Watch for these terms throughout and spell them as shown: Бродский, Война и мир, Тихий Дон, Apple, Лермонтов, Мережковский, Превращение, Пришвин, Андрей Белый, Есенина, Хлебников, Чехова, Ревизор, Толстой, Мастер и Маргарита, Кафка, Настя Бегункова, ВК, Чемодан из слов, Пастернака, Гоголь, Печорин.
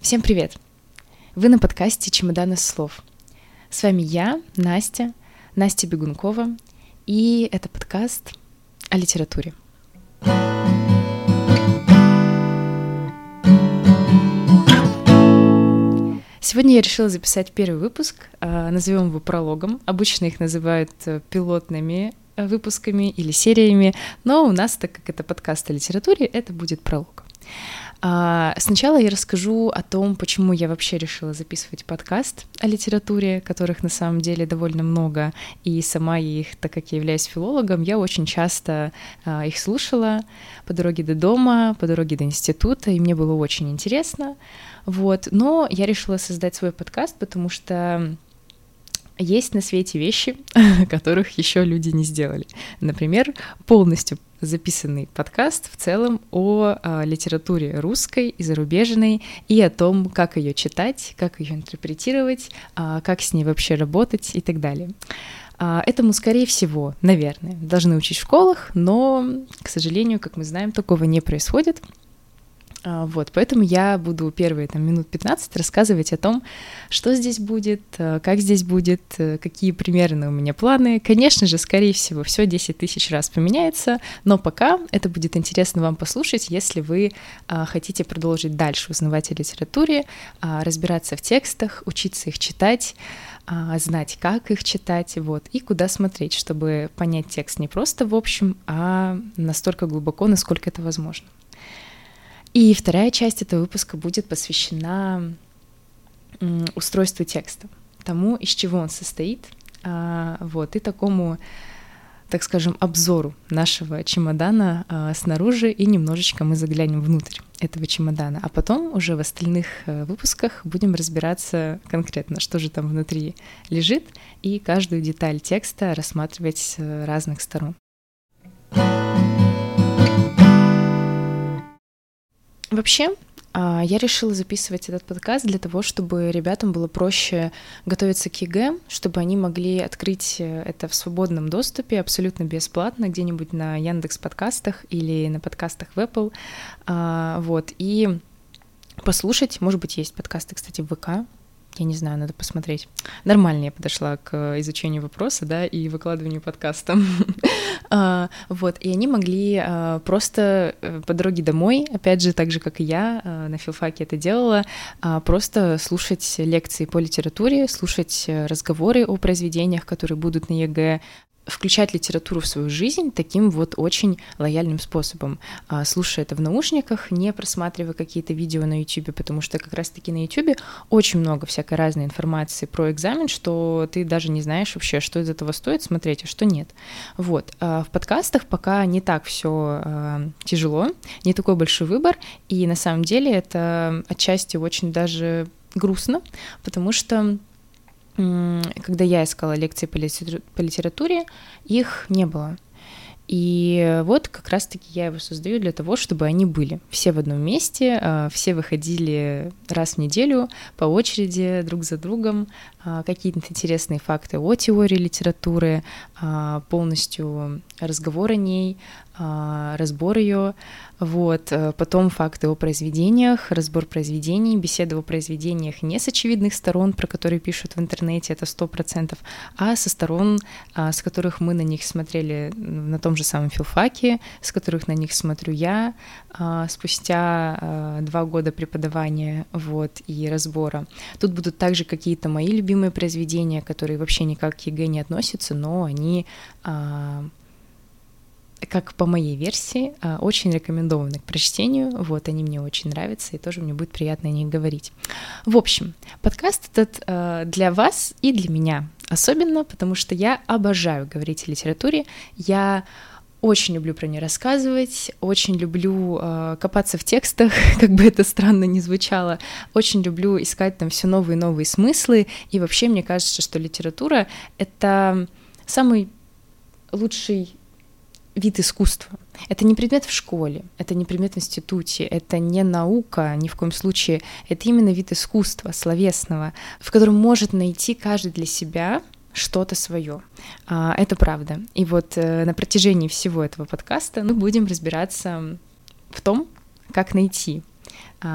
Всем привет! Вы на подкасте «Чемодан из слов». С вами я, Настя Бегункова, и это подкаст о литературе. Сегодня я решила записать первый выпуск, назовем его прологом. Обычно их называют пилотными выпусками или сериями, но у нас, так как это подкаст о литературе, это будет пролог. Сначала я расскажу о том, почему я вообще решила записывать подкаст о литературе, которых на самом деле довольно много, и сама их, так как я являюсь филологом, я очень часто их слушала по дороге до дома, по дороге до института, и мне было очень интересно, вот. Но я решила создать свой подкаст, потому что есть на свете вещи, которых еще люди не сделали. Например, полностью записанный подкаст в целом о литературе русской и зарубежной, и о том, как ее читать, как ее интерпретировать, как с ней вообще работать и так далее. Этому, скорее всего, наверное, должны учить в школах, но, к сожалению, как мы знаем, такого не происходит. Вот, поэтому я буду первые минут 15 рассказывать о том, что здесь будет, как здесь будет, какие примерно у меня планы. Конечно же, скорее всего, все 10 тысяч раз поменяется, но пока это будет интересно вам послушать, если вы хотите продолжить дальше узнавать о литературе, разбираться в текстах, учиться их читать, знать, как их читать, вот, и куда смотреть, чтобы понять текст не просто в общем, а настолько глубоко, насколько это возможно. И вторая часть этого выпуска будет посвящена устройству текста, тому, из чего он состоит, вот, и такому, так скажем, обзору нашего чемодана снаружи, и немножечко мы заглянем внутрь этого чемодана, а потом уже в остальных выпусках будем разбираться конкретно, что же там внутри лежит, и каждую деталь текста рассматривать с разных сторон. Вообще, я решила записывать этот подкаст для того, чтобы ребятам было проще готовиться к ЕГЭ, чтобы они могли открыть это в свободном доступе, абсолютно бесплатно, где-нибудь на Яндекс.Подкастах или на подкастах в Apple, вот, и послушать, может быть, есть подкасты, кстати, в ВК, я не знаю, надо посмотреть. Нормально я подошла к изучению вопроса, да, и выкладыванию подкаста. Вот, и они могли просто по дороге домой, опять же, так же, как и я на филфаке это делала, просто слушать лекции по литературе, слушать разговоры о произведениях, которые будут на ЕГЭ, включать литературу в свою жизнь таким вот очень лояльным способом, слушая это в наушниках, не просматривая какие-то видео на YouTube, потому что как раз-таки на YouTube очень много всякой разной информации про экзамен, что ты даже не знаешь вообще, что из этого стоит смотреть, а что нет. Вот. В подкастах пока не так все тяжело, не такой большой выбор, и на самом деле это отчасти очень даже грустно, потому что когда я искала лекции по литературе, их не было. И вот как раз-таки я его создаю для того, чтобы они были. Все в одном месте, все выходили раз в неделю по очереди, друг за другом, какие-то интересные факты о теории литературы, полностью разговор о ней, разбор ее, вот, потом факты о произведениях, разбор произведений, беседа о произведениях не с очевидных сторон, про которые пишут в интернете, это 100%, а со сторон, с которых мы на них смотрели на том же самом филфаке, с которых на них смотрю я спустя 2 года преподавания, вот, и разбора. Тут будут также какие-то мои любимые произведения, которые вообще никак к ЕГЭ не относятся, но они, как по моей версии, очень рекомендованы к прочтению, вот, они мне очень нравятся, и тоже мне будет приятно о них говорить. В общем, подкаст этот для вас и для меня особенно, потому что я обожаю говорить о литературе, я очень люблю про нее рассказывать, очень люблю копаться в текстах, как бы это странно ни звучало, очень люблю искать там все новые и новые смыслы, и вообще мне кажется, что литература — это самый лучший вид искусства. Это не предмет в школе, это не предмет в институте, это не наука ни в коем случае, это именно вид искусства, словесного, в котором может найти каждый для себя что-то свое. Это правда. И вот на протяжении всего этого подкаста мы будем разбираться в том, как найти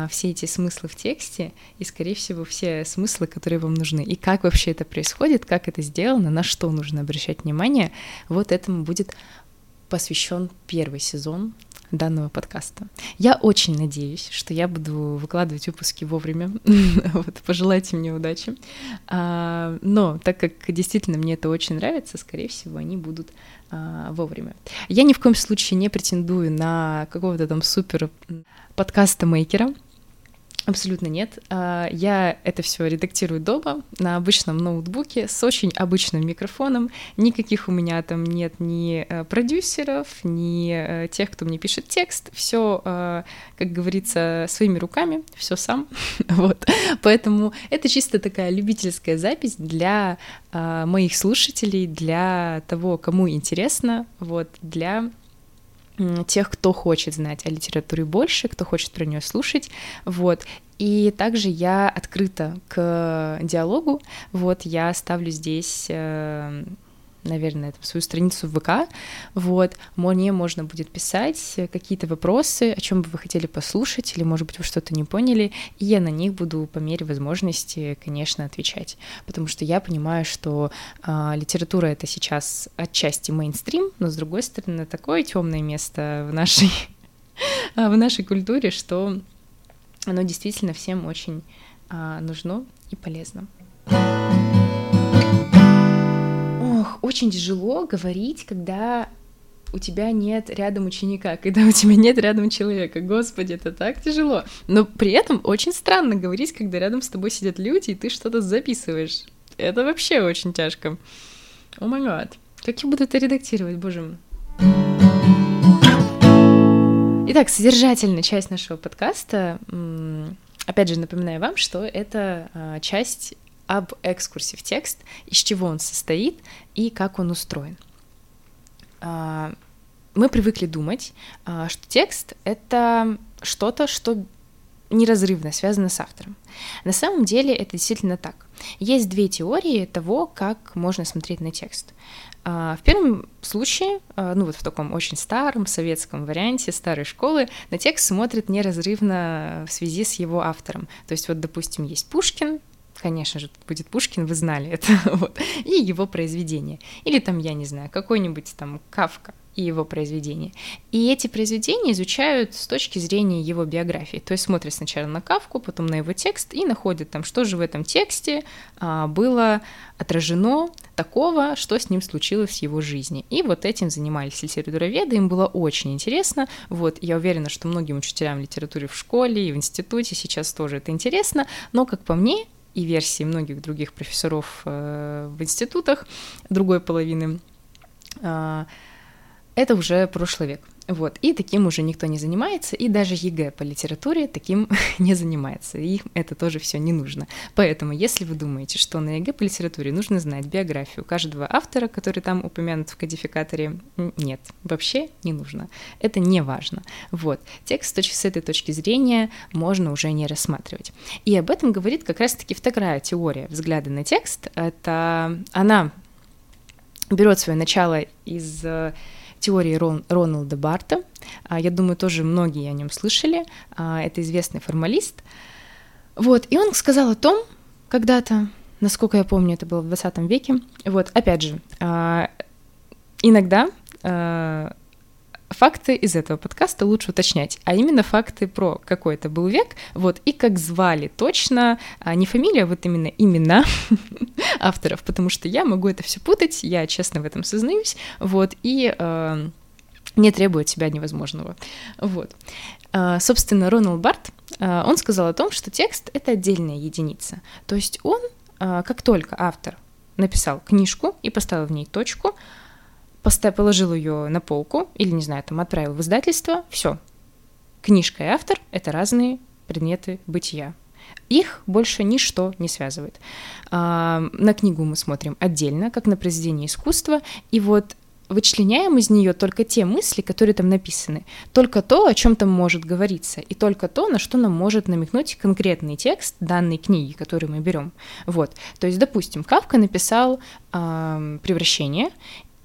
все эти смыслы в тексте и, скорее всего, все смыслы, которые вам нужны. И как вообще это происходит, как это сделано, на что нужно обращать внимание, вот этому будет посвящен первый сезон данного подкаста. Я очень надеюсь, что я буду выкладывать выпуски вовремя. Вот, пожелайте мне удачи. Но так как действительно мне это очень нравится, скорее всего, они будут вовремя. Я ни в коем случае не претендую на какого-то там супер подкаста-мейкера. Абсолютно нет. Я это все редактирую дома, на обычном ноутбуке, с очень обычным микрофоном. Никаких у меня там нет ни продюсеров, ни тех, кто мне пишет текст. Все, как говорится, своими руками, все сам. Вот. Поэтому это чисто такая любительская запись для моих слушателей, для того, кому интересно, вот, для тех, кто хочет знать о литературе больше, кто хочет про нее слушать, вот. И также я открыта к диалогу, вот, я ставлю здесь, наверное, свою страницу в ВК, вот, мне можно будет писать какие-то вопросы, о чем бы вы хотели послушать, или, может быть, вы что-то не поняли, и я на них буду по мере возможности, конечно, отвечать, потому что я понимаю, что литература — это сейчас отчасти мейнстрим, но, с другой стороны, такое темное место в нашей культуре, что оно действительно всем очень нужно и полезно. Очень тяжело говорить, когда у тебя нет рядом ученика, когда у тебя нет рядом человека. Господи, это так тяжело. Но при этом очень странно говорить, когда рядом с тобой сидят люди, и ты что-то записываешь. Это вообще очень тяжко. О май гад. Как я буду это редактировать, боже мой. Итак, содержательная часть нашего подкаста. Опять же, напоминаю вам, что это часть об экскурсе в текст, из чего он состоит и как он устроен. Мы привыкли думать, что текст — это что-то, что неразрывно связано с автором. На самом деле это действительно так. Есть две теории того, как можно смотреть на текст. В первом случае, ну вот в таком очень старом советском варианте старой школы, на текст смотрят неразрывно в связи с его автором. То есть вот, допустим, есть Пушкин, конечно же, будет Пушкин, вы знали это, вот, и его произведение. Или там, я не знаю, какой-нибудь там Кафка и его произведение. И эти произведения изучают с точки зрения его биографии. То есть смотрят сначала на Кафку, потом на его текст и находят там, что же в этом тексте было отражено такого, что с ним случилось в его жизни. И вот этим занимались литературоведы, им было очень интересно. Вот, я уверена, что многим учителям литературы в школе и в институте сейчас тоже это интересно, но, как по мне, и версии многих других профессоров в институтах другой половины, это уже прошлый век. Вот. И таким уже никто не занимается, и даже ЕГЭ по литературе таким не занимается, и им это тоже все не нужно. Поэтому, если вы думаете, что на ЕГЭ по литературе нужно знать биографию каждого автора, который там упомянут в кодификаторе, нет, вообще не нужно, это не важно. Вот. Текст с этой точки зрения можно уже не рассматривать. И об этом говорит как раз-таки вторая теория взгляда на текст. Это она берет свое начало из теории Рональда Барта. Я думаю, тоже многие о нем слышали. Это известный формалист. Вот. И он сказал о том когда-то, насколько я помню, это было в 20 веке. Вот. Опять же, иногда факты из этого подкаста лучше уточнять, а именно факты про какой это был век, вот, и как звали точно, не фамилия, вот именно имена авторов, потому что я могу это все путать, я честно в этом сознаюсь, вот, и не требую от себя невозможного, вот. Собственно, Рональд Барт, он сказал о том, что текст — это отдельная единица, то есть он, как только автор написал книжку и поставил в ней точку, положил ее на полку или, не знаю, там отправил в издательство, все. Книжка и автор — это разные предметы бытия. Их больше ничто не связывает. На книгу мы смотрим отдельно, как на произведение искусства, и вот вычленяем из нее только те мысли, которые там написаны, только то, о чем там может говориться, и только то, на что нам может намекнуть конкретный текст данной книги, которую мы берем. Вот. То есть, допустим, Кафка написал «Превращение»,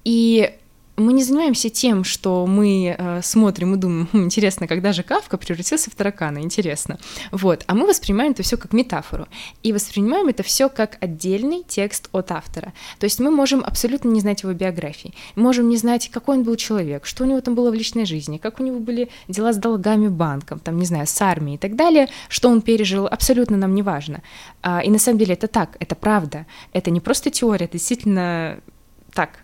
и мы не занимаемся тем, что мы смотрим и думаем, интересно, когда же Кафка превратился в таракана, интересно. Вот. А мы воспринимаем это все как метафору. И воспринимаем это все как отдельный текст от автора. То есть мы можем абсолютно не знать его биографии, можем не знать, какой он был человек, что у него там было в личной жизни, как у него были дела с долгами, банком, там, не знаю, с армией и так далее, что он пережил, абсолютно нам не важно. И на самом деле это так, это правда, это не просто теория, это действительно так.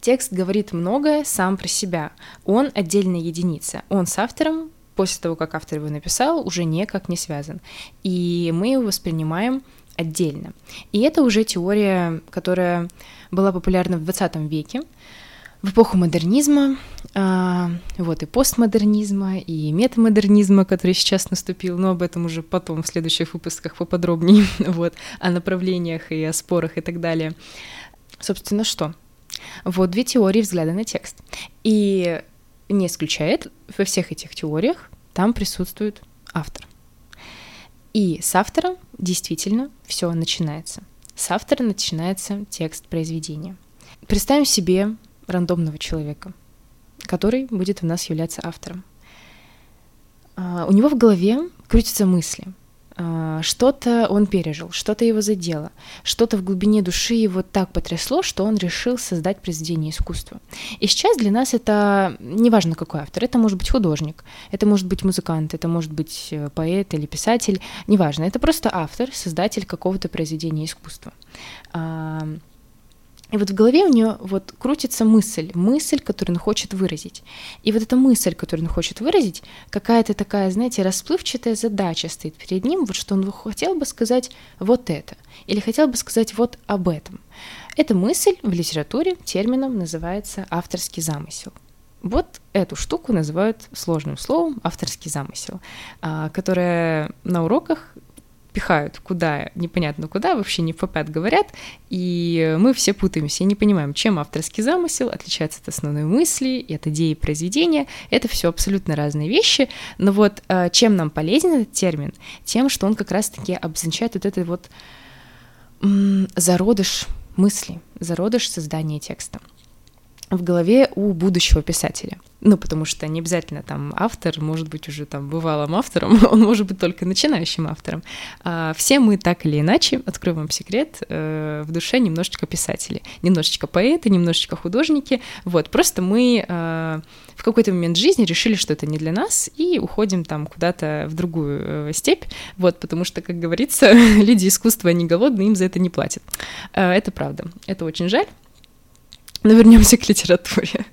Текст говорит многое сам про себя, он отдельная единица, он с автором, после того, как автор его написал, уже никак не связан, и мы его воспринимаем отдельно. И это уже теория, которая была популярна в 20 веке, в эпоху модернизма, вот, и постмодернизма, и метамодернизма, который сейчас наступил, но об этом уже потом в следующих выпусках поподробнее, вот, о направлениях и о спорах и так далее. Собственно, что? Вот две теории взгляда на текст. И не исключает, во всех этих теориях там присутствует автор. И с автора действительно все начинается. С автора начинается текст произведения. Представим себе рандомного человека, который будет у нас являться автором. У него в голове крутятся мысли. Что-то он пережил, что-то его задело, что-то в глубине души его так потрясло, что он решил создать произведение искусства. И сейчас для нас это неважно, какой автор, это может быть художник, это может быть музыкант, это может быть поэт или писатель, неважно, это просто автор, создатель какого-то произведения искусства. И вот в голове у нее вот крутится мысль, которую он хочет выразить. И вот эта мысль, которую он хочет выразить, какая-то такая, знаете, расплывчатая задача стоит перед ним, вот что он хотел бы сказать вот это, или хотел бы сказать вот об этом. Эта мысль в литературе термином называется авторский замысел. Вот эту штуку называют сложным словом авторский замысел, которая на уроках пихают куда, непонятно куда, вообще не в попад говорят, и мы все путаемся и не понимаем, чем авторский замысел отличается от основной мысли и от идеи произведения. Это все абсолютно разные вещи, но вот чем нам полезен этот термин? Тем, что он как раз-таки обозначает вот этот вот зародыш мысли, зародыш создания текста в голове у будущего писателя. Ну, потому что не обязательно там автор может быть уже там бывалым автором, он может быть только начинающим автором. Все мы так или иначе, открою вам секрет, в душе немножечко писатели, немножечко поэты, немножечко художники. Вот, просто мы в какой-то момент жизни решили, что это не для нас, и уходим там куда-то в другую степь, вот, потому что, как говорится, люди искусства, они голодные, им за это не платят. Это правда, это очень жаль. Но вернемся к литературе.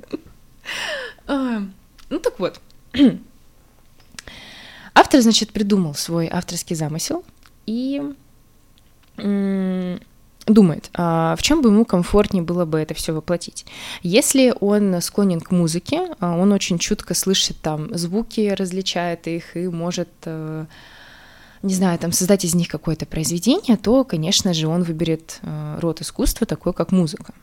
Ну так вот. Автор, значит, придумал свой авторский замысел и думает, в чем бы ему комфортнее было бы это все воплотить. Если он склонен к музыке, он очень чутко слышит там звуки, различает их и может, не знаю, там создать из них какое-то произведение, то, конечно же, он выберет род искусства такой, как музыка,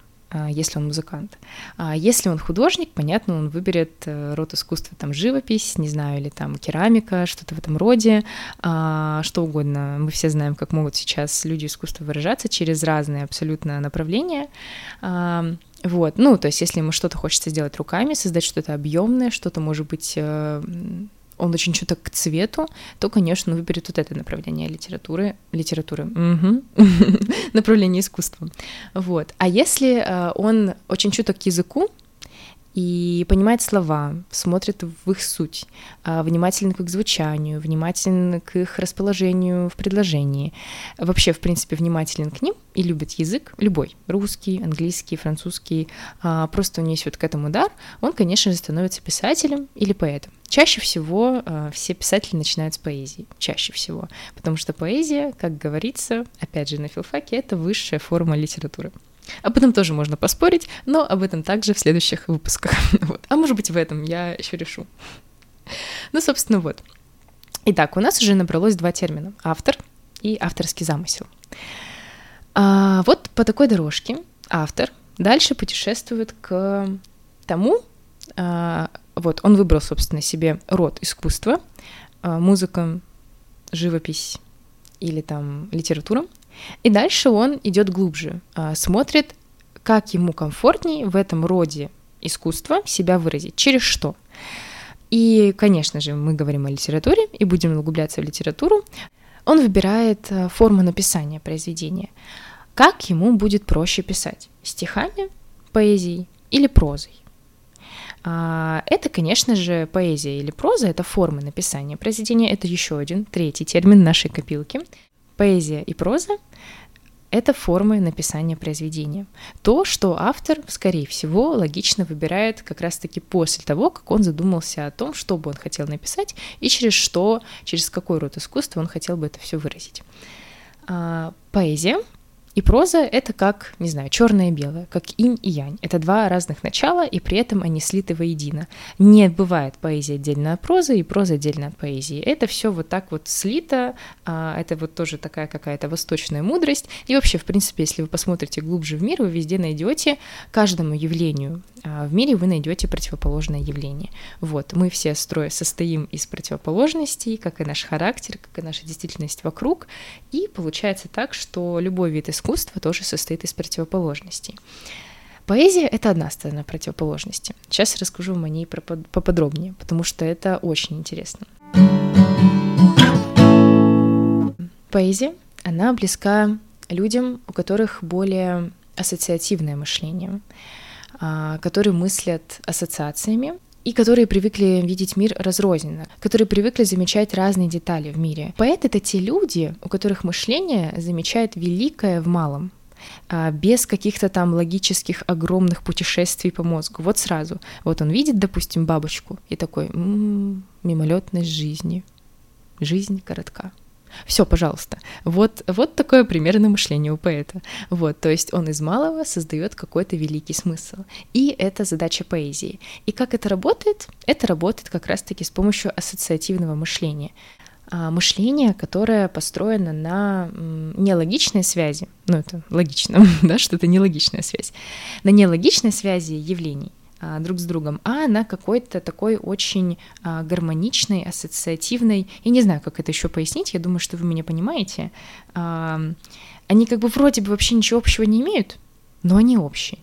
если он музыкант. А если он художник, понятно, он выберет род искусства, там, живопись, не знаю, или там керамика, что-то в этом роде, что угодно. Мы все знаем, как могут сейчас люди искусства выражаться через разные абсолютно направления. Вот, ну, то есть, если ему что-то хочется сделать руками, создать что-то объемное, что-то, может быть, он очень чуток к цвету, то, конечно, он выберет вот это направление литературы, направление искусства. Вот. А если он очень чуток к языку и понимает слова, смотрит в их суть, внимателен к их звучанию, внимателен к их расположению в предложении, вообще, в принципе, внимателен к ним и любит язык, любой, русский, английский, французский, просто несет к этому дар, он, конечно же, становится писателем или поэтом. Чаще всего все писатели начинают с поэзии, чаще всего, потому что поэзия, как говорится, опять же, на филфаке, это высшая форма литературы. Об этом тоже можно поспорить, но об этом также в следующих выпусках. Вот. А может быть, в этом я еще решу. Ну, собственно, вот. Итак, у нас уже набралось два термина: автор и авторский замысел. Вот по такой дорожке автор дальше путешествует к тому, вот он выбрал, собственно, себе род искусства, музыка, живопись или там литература. И дальше он идет глубже, смотрит, как ему комфортней в этом роде искусства себя выразить, через что. И, конечно же, мы говорим о литературе и будем углубляться в литературу. Он выбирает форму написания произведения. Как ему будет проще писать? Стихами, поэзией или прозой? Это, конечно же, поэзия или проза, это формы написания произведения, это еще один, третий термин нашей копилки. Поэзия и проза – это формы написания произведения. То, что автор, скорее всего, логично выбирает как раз-таки после того, как он задумался о том, что бы он хотел написать и через что, через какой род искусства он хотел бы это все выразить. Поэзия и проза — это как, не знаю, черное и белое, как инь и янь. Это два разных начала, и при этом они слиты воедино. Не бывает поэзия отдельно от прозы и проза отдельно от поэзии. Это все вот так вот слито, это вот тоже такая какая-то восточная мудрость. И вообще, в принципе, если вы посмотрите глубже в мир, вы везде найдете, каждому явлению в мире вы найдете противоположное явление. Вот, мы все состоим из противоположностей, как и наш характер, как и наша действительность вокруг. И получается так, что любой вид искусство тоже состоит из противоположностей. Поэзия — это одна сторона противоположности. Сейчас расскажу вам о ней поподробнее, потому что это очень интересно. Поэзия, она близка людям, у которых более ассоциативное мышление, которые мыслят ассоциациями, и которые привыкли видеть мир разрозненно, которые привыкли замечать разные детали в мире. Поэты — это те люди, у которых мышление замечает великое в малом, без каких-то там логических огромных путешествий по мозгу. Вот сразу. Вот он видит, допустим, бабочку и такой: мимолетность жизни, жизнь коротка. Все, пожалуйста. Вот такое примерно мышление у поэта. Вот, то есть он из малого создает какой-то великий смысл. И это задача поэзии. И как это работает? Это работает как раз-таки с помощью ассоциативного мышления. Мышление, которое построено на нелогичной связи. Ну, это логично, да, что это нелогичная связь. На нелогичной связи явлений друг с другом, а на какой-то такой очень гармоничной, ассоциативной, я не знаю, как это еще пояснить, я думаю, что вы меня понимаете, они как бы вроде бы вообще ничего общего не имеют, но они общие.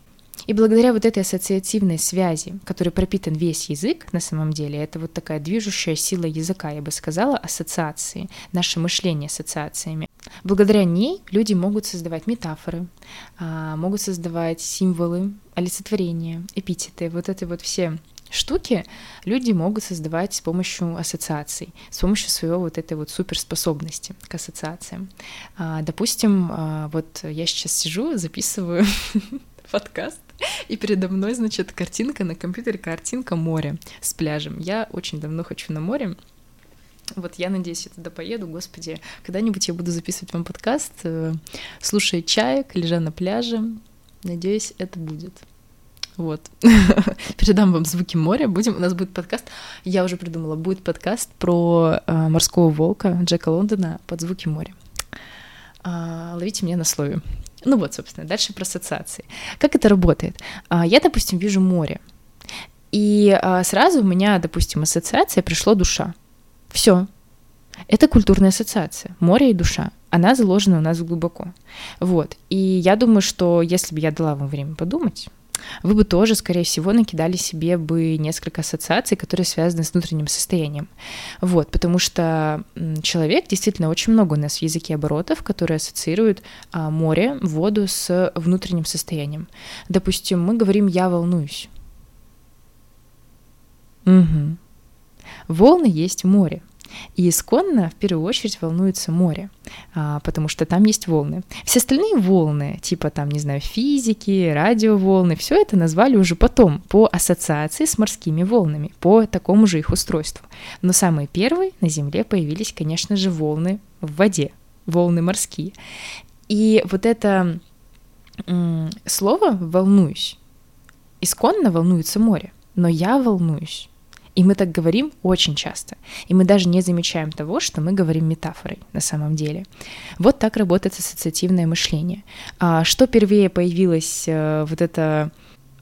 И благодаря вот этой ассоциативной связи, которой пропитан весь язык, на самом деле, это вот такая движущая сила языка, я бы сказала, ассоциации, наше мышление ассоциациями. Благодаря ней люди могут создавать метафоры, могут создавать символы, олицетворения, эпитеты. Вот это вот все штуки люди могут создавать с помощью ассоциаций, с помощью своего вот этой вот суперспособности к ассоциациям. Допустим, вот я сейчас сижу, записываю подкаст, и передо мной, значит, картинка на компьютере, картинка моря с пляжем. Я очень давно хочу на море. Вот я надеюсь, я туда поеду, господи. Когда-нибудь я буду записывать вам подкаст, слушая чаек, лежа на пляже. Надеюсь, это будет. Вот. Передам вам звуки моря. У нас будет подкаст, я уже придумала, будет подкаст про морского волка Джека Лондона под звуки моря. Ловите меня на слове. Ну вот, собственно, дальше про ассоциации. Как это работает? Я, допустим, вижу море, и сразу у меня, допустим, ассоциация пришла душа. Все. Это культурная ассоциация. Море и душа. Она заложена у нас глубоко. Вот. И я думаю, что если бы я дала вам время подумать, вы бы тоже, скорее всего, накидали себе бы несколько ассоциаций, которые связаны с внутренним состоянием. Вот, потому что человек, действительно, очень много у нас в языке оборотов, которые ассоциируют море, воду с внутренним состоянием. Допустим, мы говорим «я волнуюсь». Угу. Волны есть в море. И исконно, в первую очередь, волнуется море, потому что там есть волны. Все остальные волны, типа там, не знаю, физики, радиоволны, все это назвали уже потом, по ассоциации с морскими волнами, по такому же их устройству. Но самые первые на Земле появились, конечно же, волны в воде, волны морские. И вот это слово «волнуюсь», исконно волнуется море, но я волнуюсь. И мы так говорим очень часто. И мы даже не замечаем того, что мы говорим метафорой на самом деле. Вот так работает ассоциативное мышление. Что первее появилось вот это...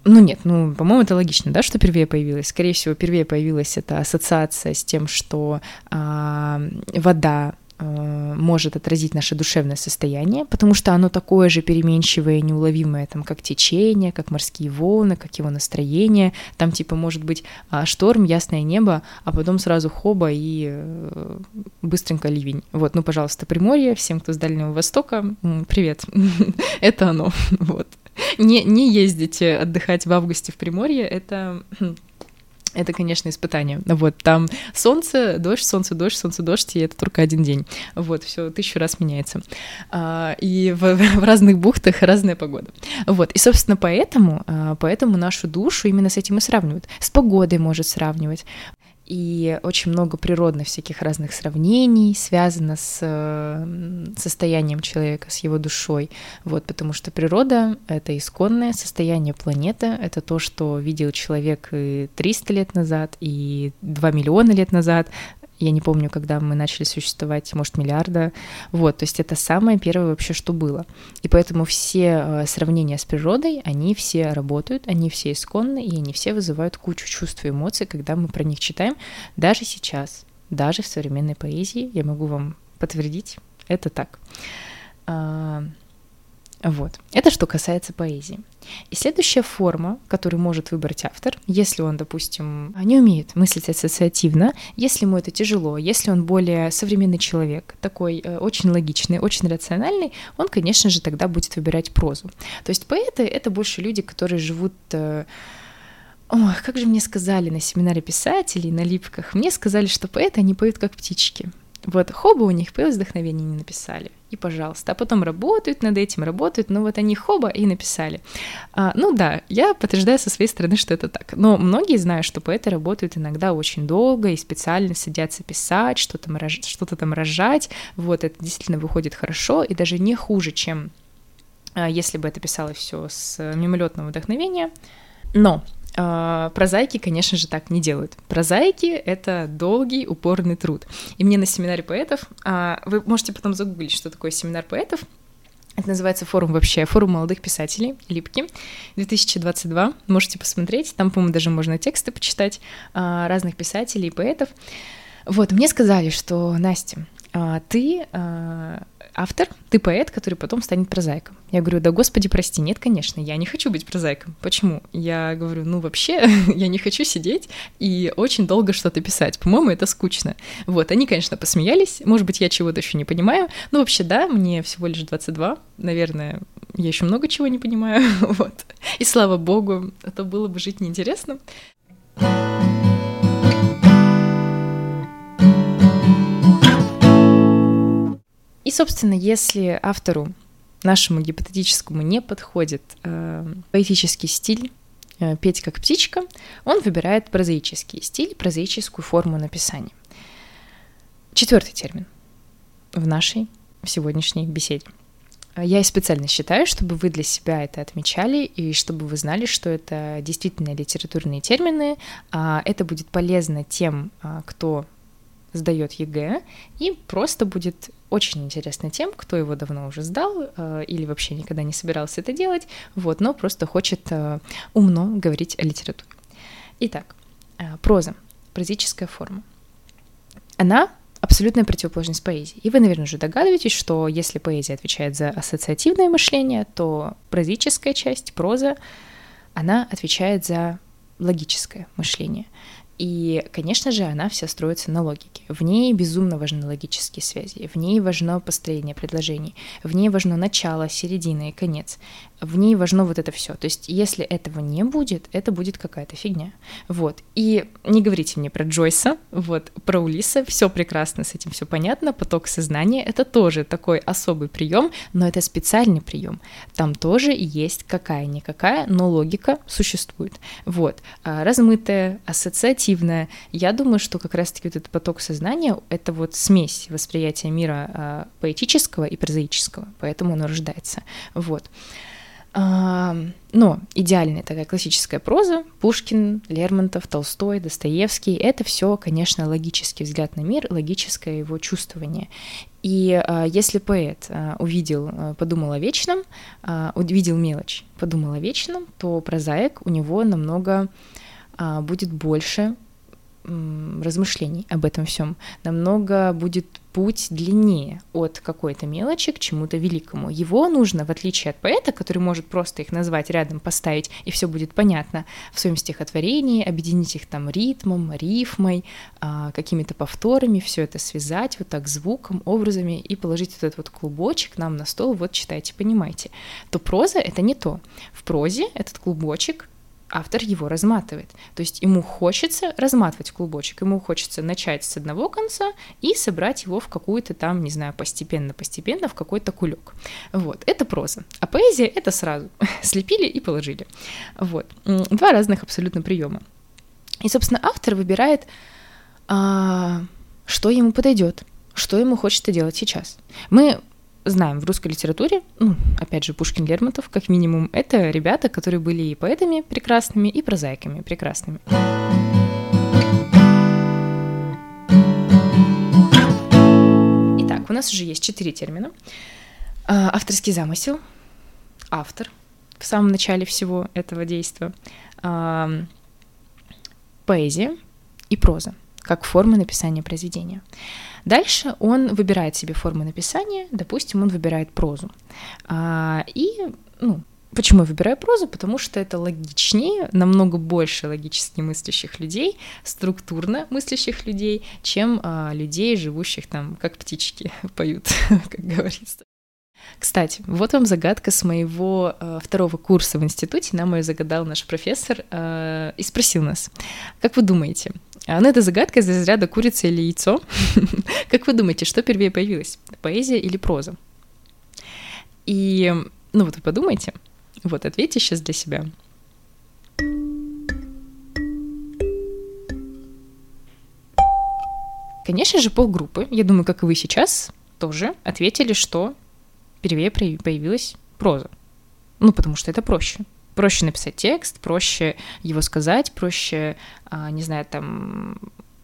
по-моему, это логично, да, что первее появилось. Скорее всего, первее появилась эта ассоциация с тем, что вода, может отразить наше душевное состояние, потому что оно такое же переменчивое и неуловимое, там, как течение, как морские волны, как его настроение. Там, типа, может быть шторм, ясное небо, а потом сразу хоба и быстренько ливень. Вот, ну, пожалуйста, Приморье, всем, кто с Дальнего Востока, привет, это оно, вот. Не ездите отдыхать в августе в Приморье, это, конечно, испытание. Вот, там солнце, дождь, и это только один день. Вот, все 1000 раз меняется. И в разных бухтах разная погода. Вот, и, собственно, поэтому нашу душу именно с этим и сравнивают. С погодой может сравнивать. И очень много природных всяких разных сравнений связано с состоянием человека, с его душой. Вот, потому что природа — это исконное состояние планеты, это то, что видел человек и 300 лет назад, и 2 миллиона лет назад. Я не помню, когда мы начали существовать, может, миллиарда. Вот, то есть это самое первое вообще, что было. И поэтому все сравнения с природой, они все работают, они все исконны, и они все вызывают кучу чувств и эмоций, когда мы про них читаем. Даже сейчас, даже в современной поэзии, я могу вам подтвердить, это так. Вот. Это что касается поэзии. И следующая форма, которую может выбрать автор, если он, допустим, не умеет мыслить ассоциативно, если ему это тяжело, если он более современный человек, такой очень логичный, очень рациональный, он, конечно же, тогда будет выбирать прозу. То есть поэты — это больше люди, которые живут... Ох, как же мне сказали на семинаре писателей, на липках, мне сказали, что поэты, они поют как птички. Вот хоба у них поэт вдохновения не написали, и пожалуйста, а потом работают над этим, но вот они хоба и написали. Ну да, я подтверждаю со своей стороны, что это так, но многие знают, что поэты работают иногда очень долго и специально садятся писать, что-то там рожать, вот это действительно выходит хорошо и даже не хуже, чем если бы это писалось все с мимолетного вдохновения, но... Прозаики, конечно же, так не делают. Прозаики — это долгий, упорный труд. И мне на семинаре поэтов... Вы можете потом загуглить, что такое семинар поэтов. Это называется форум молодых писателей, Липки, 2022. Можете посмотреть, там, по-моему, даже можно тексты почитать разных писателей и поэтов. Вот, мне сказали, что, Настя, ты... автор, ты поэт, который потом станет прозаиком. Я говорю, да господи, прости, нет, конечно, я не хочу быть прозаиком. Почему? Я говорю, ну вообще, я не хочу сидеть и очень долго что-то писать, по-моему, это скучно. Вот, они, конечно, посмеялись, может быть, я чего-то еще не понимаю, но вообще, да, мне всего лишь 22, наверное, я еще много чего не понимаю, вот. И слава богу, а то было бы жить неинтересно. И, собственно, если автору нашему гипотетическому не подходит поэтический стиль «Петь как птичка», он выбирает прозаический стиль, прозаическую форму написания. 4-й термин в нашей сегодняшней беседе. Я специально считаю, чтобы вы для себя это отмечали, и чтобы вы знали, что это действительно литературные термины. Это будет полезно тем, кто сдает ЕГЭ, и просто будет очень интересно тем, кто его давно уже сдал или вообще никогда не собирался это делать, вот, но просто хочет умно говорить о литературе. Итак, проза, прозаическая форма. Она абсолютная противоположность поэзии. И вы, наверное, уже догадываетесь, что если поэзия отвечает за ассоциативное мышление, то прозаическая часть, проза, она отвечает за логическое мышление. И, конечно же, она вся строится на логике. В ней безумно важны логические связи, в ней важно построение предложений, в ней важно начало, середина и конец, в ней важно вот это все. То есть, если этого не будет, это будет какая-то фигня. Вот. И не говорите мне про Джойса, вот, про Улисса, все прекрасно, с этим все понятно. Поток сознания — это тоже такой особый прием, но это специальный прием. Там тоже есть какая-никакая, но логика существует. Вот. Размытая, ассоциативная. Я думаю, что как раз-таки вот этот поток сознания — это вот смесь восприятия мира поэтического и прозаического, поэтому оно рождается. Вот. Но идеальная такая классическая проза — Пушкин, Лермонтов, Толстой, Достоевский — это все, конечно, логический взгляд на мир, логическое его чувствование. И если поэт подумал о вечном, увидел мелочь, подумал о вечном, то прозаик у него намного... будет больше размышлений об этом всем, намного будет путь длиннее от какой-то мелочи к чему-то великому. Его нужно, в отличие от поэта, который может просто их назвать, рядом поставить, и все будет понятно, в своем стихотворении, объединить их там ритмом, рифмой, какими-то повторами, все это связать вот так звуком, образами и положить вот этот вот клубочек нам на стол, вот читайте, понимаете. То проза — это не то. В прозе этот клубочек автор его разматывает, то есть ему хочется разматывать клубочек, ему хочется начать с одного конца и собрать его в какую-то там, не знаю, постепенно в какой-то кулек. Вот, это проза. А поэзия — это сразу слепили и положили. Вот, два разных абсолютно приема. И, собственно, автор выбирает, что ему подойдет, что ему хочется делать сейчас. Мы знаем в русской литературе, опять же, Пушкин, Лермонтов, как минимум, это ребята, которые были и поэтами прекрасными, и прозаиками прекрасными. Итак, у нас уже есть 4 термина. Авторский замысел, автор в самом начале всего этого действия, поэзия и проза, как формы написания произведения. Дальше он выбирает себе форму написания, допустим, он выбирает прозу. Почему я выбираю прозу? Потому что это логичнее, намного больше логически мыслящих людей, структурно мыслящих людей, чем людей, живущих там, как птички поют, как говорится. Кстати, вот вам загадка с моего второго курса в институте. Нам ее загадал наш профессор и спросил нас, как вы думаете, эта загадка из разряда курица или яйцо? Как вы думаете, что первее появилось, поэзия или проза? И, вот вы подумайте, вот ответьте сейчас для себя. Конечно же, полгруппы, я думаю, как и вы сейчас, тоже ответили, что первее появилась проза. Потому что это проще. Проще написать текст, проще его сказать, проще,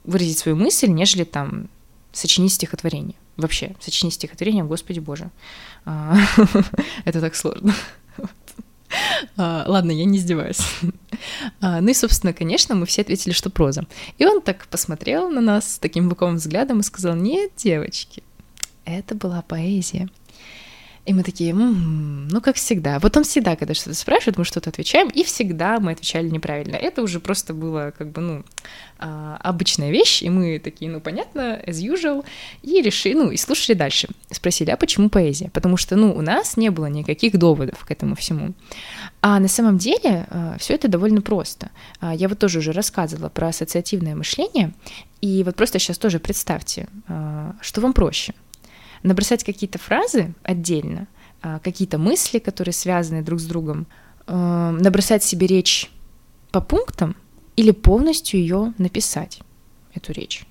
выразить свою мысль, нежели там сочинить стихотворение. Вообще, сочинить стихотворение, Господи Боже. Это так сложно. Ладно, я не издеваюсь. Собственно, конечно, мы все ответили, что проза. И он так посмотрел на нас с таким боковым взглядом и сказал: «Нет, девочки, это была поэзия». И мы такие, как всегда. Вот он всегда, когда что-то спрашивает, мы что-то отвечаем, и всегда мы отвечали неправильно. Это уже просто было обычная вещь, и мы такие, понятно, as usual, и решили, и слушали дальше. Спросили, а почему поэзия? Потому что, у нас не было никаких доводов к этому всему. А на самом деле все это довольно просто. Я вот тоже уже рассказывала про ассоциативное мышление, и вот просто сейчас тоже представьте, что вам проще. Набросать какие-то фразы отдельно, какие-то мысли, которые связаны друг с другом, набросать себе речь по пунктам или полностью ее написать, эту речь.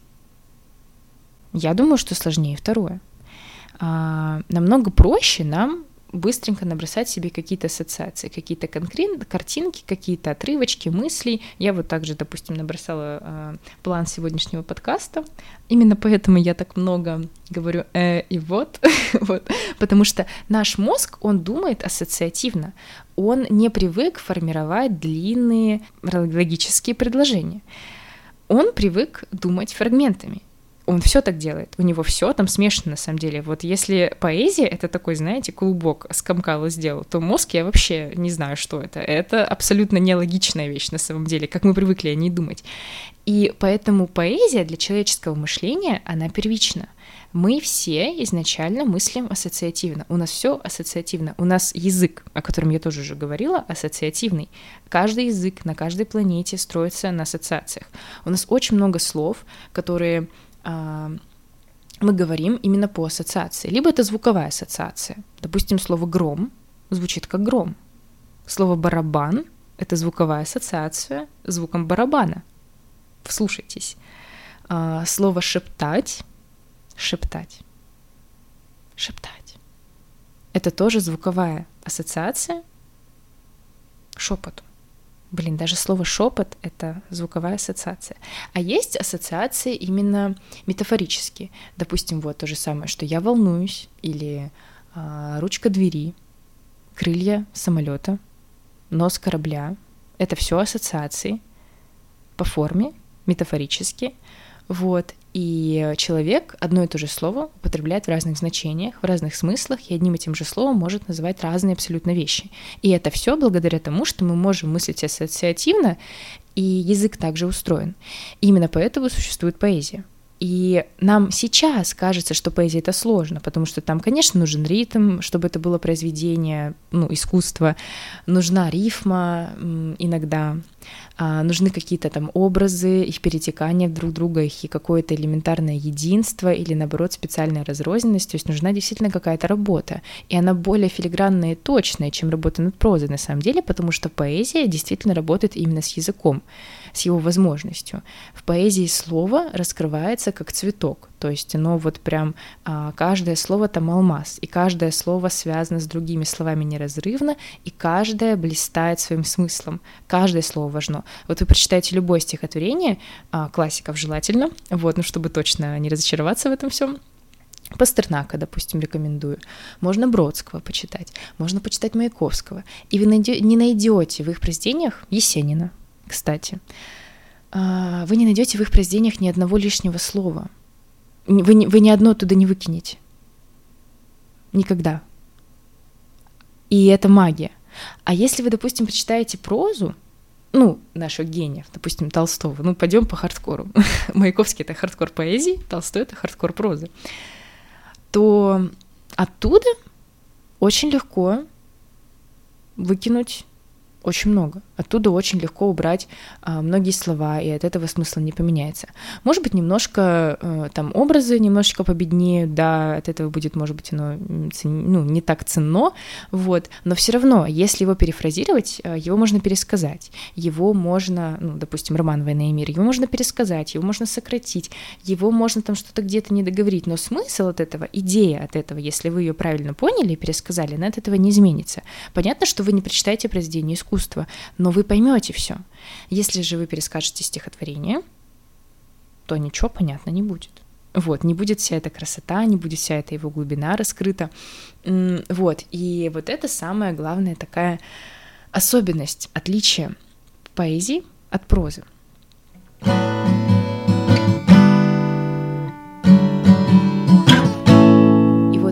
Я думаю, что сложнее второе. Намного проще нам быстренько набросать себе какие-то ассоциации, какие-то картинки, какие-то отрывочки, мысли. Я вот также, допустим, набросала план сегодняшнего подкаста. Именно поэтому я так много говорю и вот. Вот. Потому что наш мозг, он думает ассоциативно. Он не привык формировать длинные логические предложения. Он привык думать фрагментами. Он все так делает, у него все там смешано на самом деле. Вот если поэзия — это такой, знаете, клубок скомкал и сделал, то мозг, я вообще не знаю, что это. Это абсолютно нелогичная вещь на самом деле, как мы привыкли о ней думать. И поэтому поэзия для человеческого мышления, она первична. Мы все изначально мыслим ассоциативно. У нас все ассоциативно. У нас язык, о котором я тоже уже говорила, ассоциативный. Каждый язык на каждой планете строится на ассоциациях. У нас очень много слов, которые мы говорим именно по ассоциации. Либо это звуковая ассоциация. Допустим, слово «гром» звучит как «гром». Слово «барабан» — это звуковая ассоциация с звуком барабана. Вслушайтесь. Слово «шептать» — «шептать». «Шептать». Это тоже звуковая ассоциация к шепоту. Даже слово «шепот» — это звуковая ассоциация. А есть ассоциации именно метафорические. Допустим, вот то же самое, что «я волнуюсь» или «ручка двери», «крылья самолета», «нос корабля». Это все ассоциации по форме метафорически, вот. И человек одно и то же слово употребляет в разных значениях, в разных смыслах, и одним и тем же словом может называть разные абсолютно вещи. И это все благодаря тому, что мы можем мыслить ассоциативно, и язык также устроен. И именно поэтому существует поэзия. И нам сейчас кажется, что поэзия — это сложно, потому что там, конечно, нужен ритм, чтобы это было произведение, искусство, нужна рифма иногда, нужны какие-то там образы, их перетекания друг друга, их и какое-то элементарное единство или, наоборот, специальная разрозненность, то есть нужна действительно какая-то работа, и она более филигранная и точная, чем работа над прозой на самом деле, потому что поэзия действительно работает именно с языком, с его возможностью. В поэзии слово раскрывается как цветок, то есть оно вот прям каждое слово там алмаз, и каждое слово связано с другими словами неразрывно, и каждое блистает своим смыслом, каждое слово важно. Вот вы прочитаете любое стихотворение, классиков желательно, чтобы точно не разочароваться в этом всем. Пастернака, допустим, рекомендую. Можно Бродского почитать, можно почитать Маяковского. И вы не найдете в их произведениях Есенина, кстати. Вы не найдете в их произведениях ни одного лишнего слова. Вы ни одно туда не выкинете. Никогда. И это магия. А если вы, допустим, почитаете прозу, наших гениев, допустим, Толстого, пойдем по хардкору. Маяковский — это хардкор поэзии, Толстой — это хардкор прозы. То оттуда очень легко выкинуть очень много. Оттуда очень легко убрать многие слова, и от этого смысла не поменяется. Может быть, немножко там образы немножечко победнеют, да, от этого будет, может быть, оно не так ценно, но все равно, если его перефразировать, его можно пересказать, его можно, допустим, роман «Война и мир», его можно пересказать, его можно сократить, его можно там что-то где-то не договорить, но смысл от этого, идея от этого, если вы ее правильно поняли и пересказали, она от этого не изменится. Понятно, что вы не прочитаете произведение искусства, но вы поймете все. Если же вы перескажете стихотворение, то ничего понятно не будет. Не будет вся эта красота, не будет вся эта его глубина раскрыта. И это самая главная такая особенность, отличие поэзии от прозы.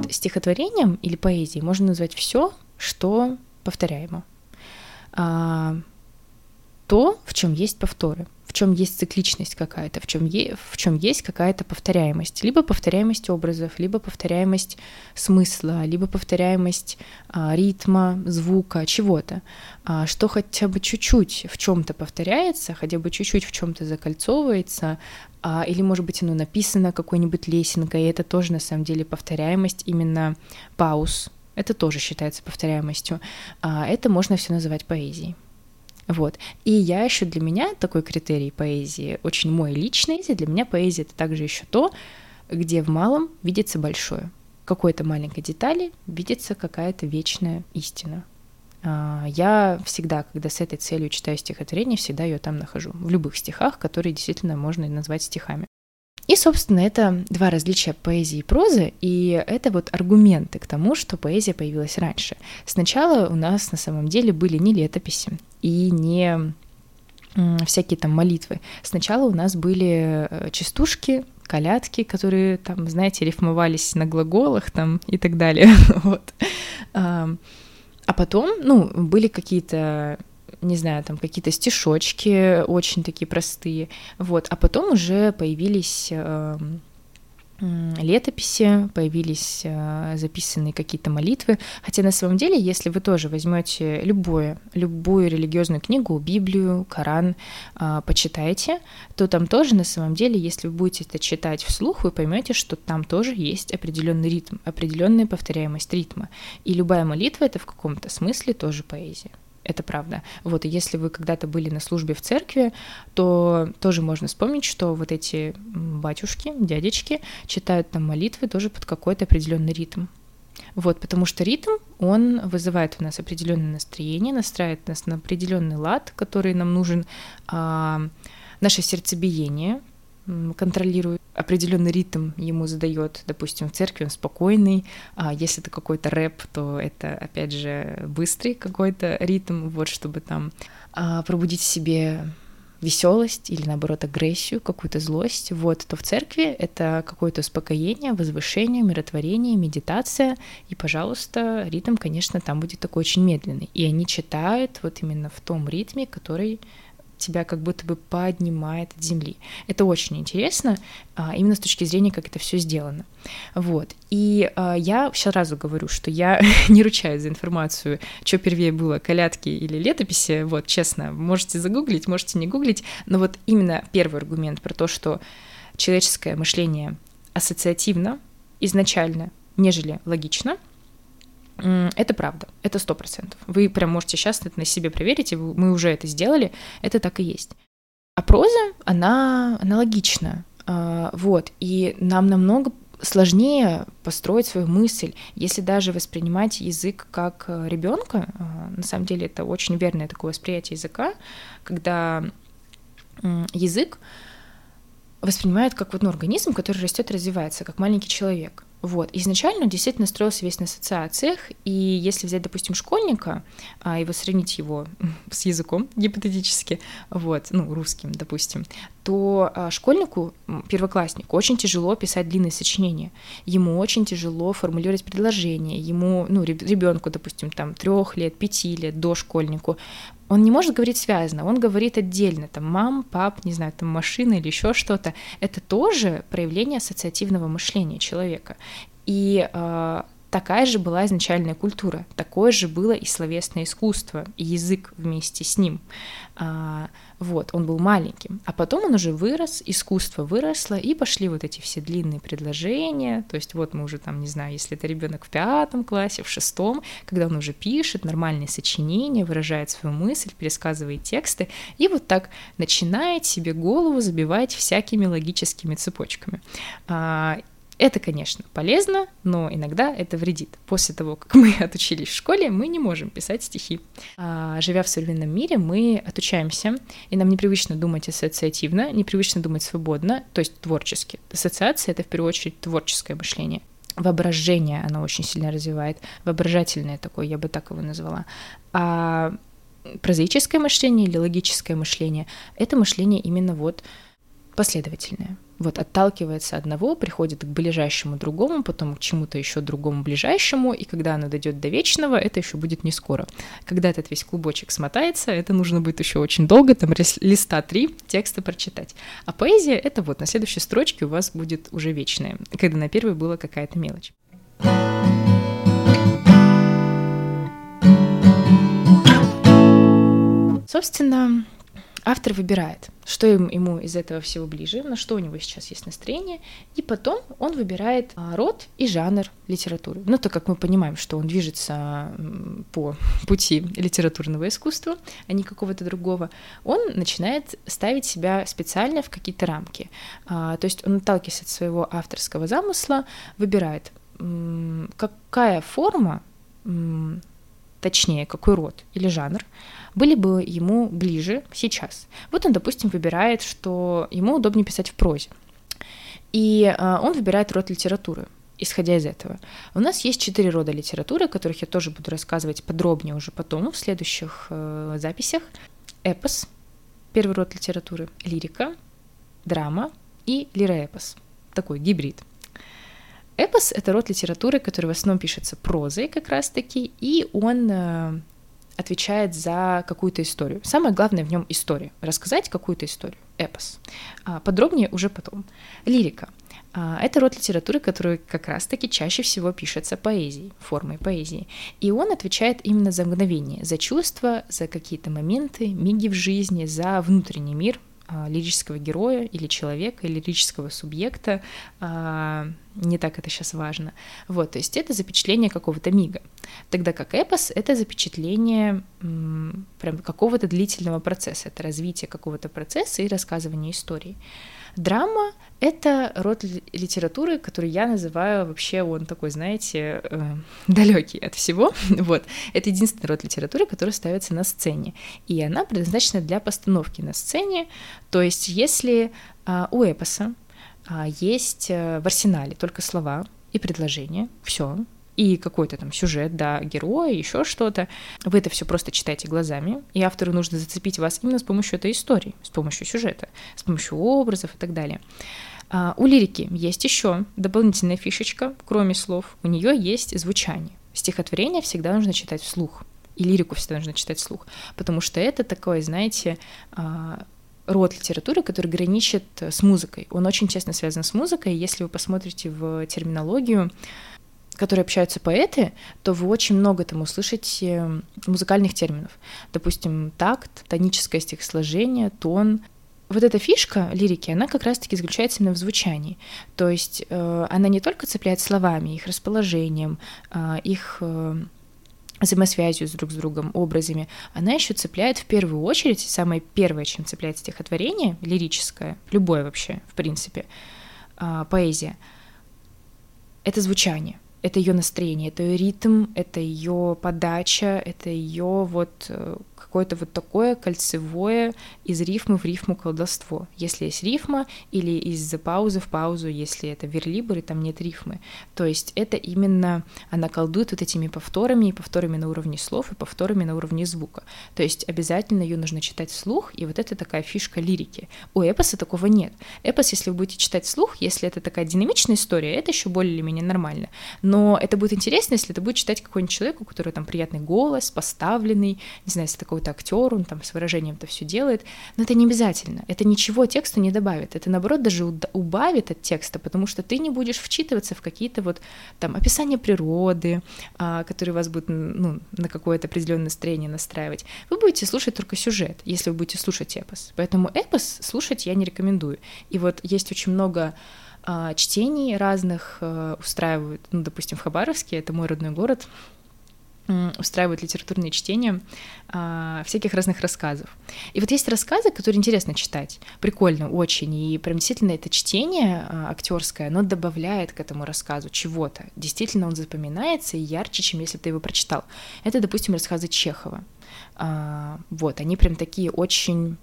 И стихотворением или поэзией можно назвать все, что повторяемо. То, в чем есть повторы, в чем есть цикличность какая-то, в чем есть какая-то повторяемость, либо повторяемость образов, либо повторяемость смысла, либо повторяемость ритма, звука, чего-то, что хотя бы чуть-чуть в чем-то повторяется, хотя бы чуть-чуть в чем-то закольцовывается, или, может быть, оно написано какой-нибудь лесенкой, и это тоже на самом деле повторяемость именно пауз. Это тоже считается повторяемостью. Это можно все называть поэзией. И я еще для меня такой критерий поэзии очень мой личный. Для меня поэзия — это также еще то, где в малом видится большое. В какой-то маленькой детали видится какая-то вечная истина. Я всегда, когда с этой целью читаю стихотворение, всегда ее там нахожу. В любых стихах, которые действительно можно назвать стихами. И, собственно, это два различия поэзии и прозы, и это аргументы к тому, что поэзия появилась раньше. Сначала у нас на самом деле были не летописи и не всякие там молитвы. Сначала у нас были частушки, колядки, которые там, знаете, рифмовались на глаголах там и так далее. А потом, были какие-то... не знаю, там какие-то стишочки очень такие простые, а потом уже появились летописи, появились записанные какие-то молитвы, хотя на самом деле, если вы тоже возьмете любую религиозную книгу, Библию, Коран, почитаете, то там тоже на самом деле, если вы будете это читать вслух, вы поймете, что там тоже есть определенный ритм, определенная повторяемость ритма, и любая молитва — это в каком-то смысле тоже поэзия. Это правда. И если вы когда-то были на службе в церкви, то тоже можно вспомнить, что вот эти батюшки, дядечки читают там молитвы тоже под какой-то определенный ритм. Потому что ритм, он вызывает у нас определенное настроение, настраивает нас на определенный лад, который нам нужен, наше сердцебиение контролирует, определенный ритм ему задает, допустим, в церкви он спокойный, а если это какой-то рэп, то это, опять же, быстрый какой-то ритм, чтобы там пробудить в себе веселость или, наоборот, агрессию, какую-то злость, вот, то в церкви это какое-то успокоение, возвышение, умиротворение, медитация, и, пожалуйста, ритм, конечно, там будет такой очень медленный. И они читают вот именно в том ритме, который тебя как будто бы поднимает от земли. Это очень интересно, именно с точки зрения, как это все сделано. Вот. И я сразу говорю, что я не ручаюсь за информацию, что первее было, колядки или летописи, вот, честно, можете загуглить, можете не гуглить, но вот именно первый аргумент про то, что человеческое мышление ассоциативно изначально, нежели логично, это правда, это 100%. Вы прям можете сейчас это на себе проверить, и мы уже это сделали, это так и есть. А проза, она аналогична, вот, и нам намного сложнее построить свою мысль, если даже воспринимать язык как ребенка, на самом деле это очень верное такое восприятие языка, когда язык воспринимает как вот, ну, организм, который растет и развивается, как маленький человек. Вот. Изначально он действительно строился весь на ассоциациях, и если взять, допустим, школьника, и вот сравнить его с языком гипотетически, вот, ну, русским, допустим, то школьнику, первокласснику, очень тяжело писать длинные сочинения, ему очень тяжело формулировать предложения, ему, ну, ребенку, допустим, там, 3 лет, 5 лет, дошкольнику, он не может говорить связно, он говорит отдельно, там, мам, пап, не знаю, там, машина или еще что-то. Это тоже проявление ассоциативного мышления человека. И такая же была изначальная культура, такое же было и словесное искусство, и язык вместе с ним. Вот, он был маленьким, а потом он уже вырос, искусство выросло, и пошли вот эти все длинные предложения, то есть вот мы уже там, не знаю, если это ребенок в 5 классе, в 6, когда он уже пишет нормальные сочинения, выражает свою мысль, пересказывает тексты, и вот так начинает себе голову забивать всякими логическими цепочками. Это, конечно, полезно, но иногда это вредит. После того, как мы отучились в школе, мы не можем писать стихи. Живя в современном мире, мы отучаемся, и нам непривычно думать ассоциативно, непривычно думать свободно, то есть творчески. Ассоциация — это, в первую очередь, творческое мышление. Воображение оно очень сильно развивает, воображательное такое, я бы так его назвала. А прозаическое мышление или логическое мышление — это мышление именно вот последовательное. Вот отталкивается одного, приходит к ближайшему другому, потом к чему-то еще другому ближайшему, и когда оно дойдет до вечного, это еще будет не скоро. Когда этот весь клубочек смотается, это нужно будет еще очень долго, там листа 3 текста прочитать. А поэзия — это вот на следующей строчке у вас будет уже вечное, когда на первой была какая-то мелочь. Собственно, автор выбирает, что ему из этого всего ближе, на что у него сейчас есть настроение, и потом он выбирает род и жанр литературы. Ну, так как мы понимаем, что он движется по пути литературного искусства, а не какого-то другого, он начинает ставить себя специально в какие-то рамки. То есть он отталкивается от своего авторского замысла, выбирает, какая форма, точнее, какой род или жанр, были бы ему ближе сейчас. Вот он, допустим, выбирает, что ему удобнее писать в прозе. И он выбирает род литературы, исходя из этого. У нас есть 4 рода литературы, о которых я тоже буду рассказывать подробнее уже потом, в следующих записях. Эпос, первый род литературы, лирика, драма и лироэпос, такой гибрид. Эпос — это род литературы, который в основном пишется прозой как раз-таки, и он отвечает за какую-то историю. Самое главное в нем — история. Рассказать какую-то историю. Эпос. Подробнее уже потом. Лирика. Это род литературы, который как раз-таки чаще всего пишется поэзией, формой поэзии. И он отвечает именно за мгновение, за чувства, за какие-то моменты, миги в жизни, за внутренний мир лирического героя или человека, или лирического субъекта, не так это сейчас важно. Вот, то есть это запечатление какого-то мига, тогда как эпос — это запечатление прям какого-то длительного процесса, это развитие какого-то процесса и рассказывание истории. Драма — это род литературы, который я называю вообще, он такой, знаете, далекий от всего. Вот. Это единственный род литературы, который ставится на сцене, и она предназначена для постановки на сцене, то есть если у эпоса есть в арсенале только слова и предложения, все, и какой-то там сюжет, да, герой, еще что-то. Вы это все просто читаете глазами, и автору нужно зацепить вас именно с помощью этой истории, с помощью сюжета, с помощью образов и так далее. У лирики есть еще дополнительная фишечка, кроме слов, у нее есть звучание. Стихотворение всегда нужно читать вслух, и лирику всегда нужно читать вслух, потому что это такое, знаете, род литературы, который граничит с музыкой. Он очень тесно связан с музыкой, если вы посмотрите в терминологию, которые общаются поэты, то вы очень много там услышите музыкальных терминов. Допустим, такт, тоническое стихосложение, тон. Вот эта фишка лирики, она как раз-таки заключается именно в звучании. То есть она не только цепляет словами, их расположением, их взаимосвязью друг с другом, образами, она еще цепляет в первую очередь, самое первое, чем цепляет стихотворение, лирическое, любое вообще, в принципе, поэзия, это звучание. Это ее настроение, это ее ритм, это ее подача, это ее вот какое-то вот такое кольцевое из рифмы в рифму колдовство. Если есть рифма, или из паузы в паузу, если это верлибр, и там нет рифмы. То есть это именно она колдует вот этими повторами, и повторами на уровне слов, и повторами на уровне звука. То есть обязательно ее нужно читать вслух, и вот это такая фишка лирики. У эпоса такого нет. Эпос, если вы будете читать вслух, если это такая динамичная история, это еще более или менее нормально. Но это будет интересно, если это будет читать какой-нибудь человек, у которого там приятный голос, поставленный, не знаю, если такой-то актер, он там с выражением-то все делает. Но это не обязательно, это ничего тексту не добавит, это, наоборот, даже убавит от текста, потому что ты не будешь вчитываться в какие-то вот там описания природы, которые вас будут, ну, на какое-то определенное настроение настраивать. Вы будете слушать только сюжет, если вы будете слушать эпос. Поэтому эпос слушать я не рекомендую. И вот есть очень много чтений разных устраивают, ну, допустим, в Хабаровске, это мой родной город, устраивают литературные чтения всяких разных рассказов. И вот есть рассказы, которые интересно читать, прикольно очень, и прям действительно это чтение актерское, оно добавляет к этому рассказу чего-то, действительно он запоминается и ярче, чем если бы ты его прочитал. Это, допустим, рассказы Чехова. Вот, они прям такие очень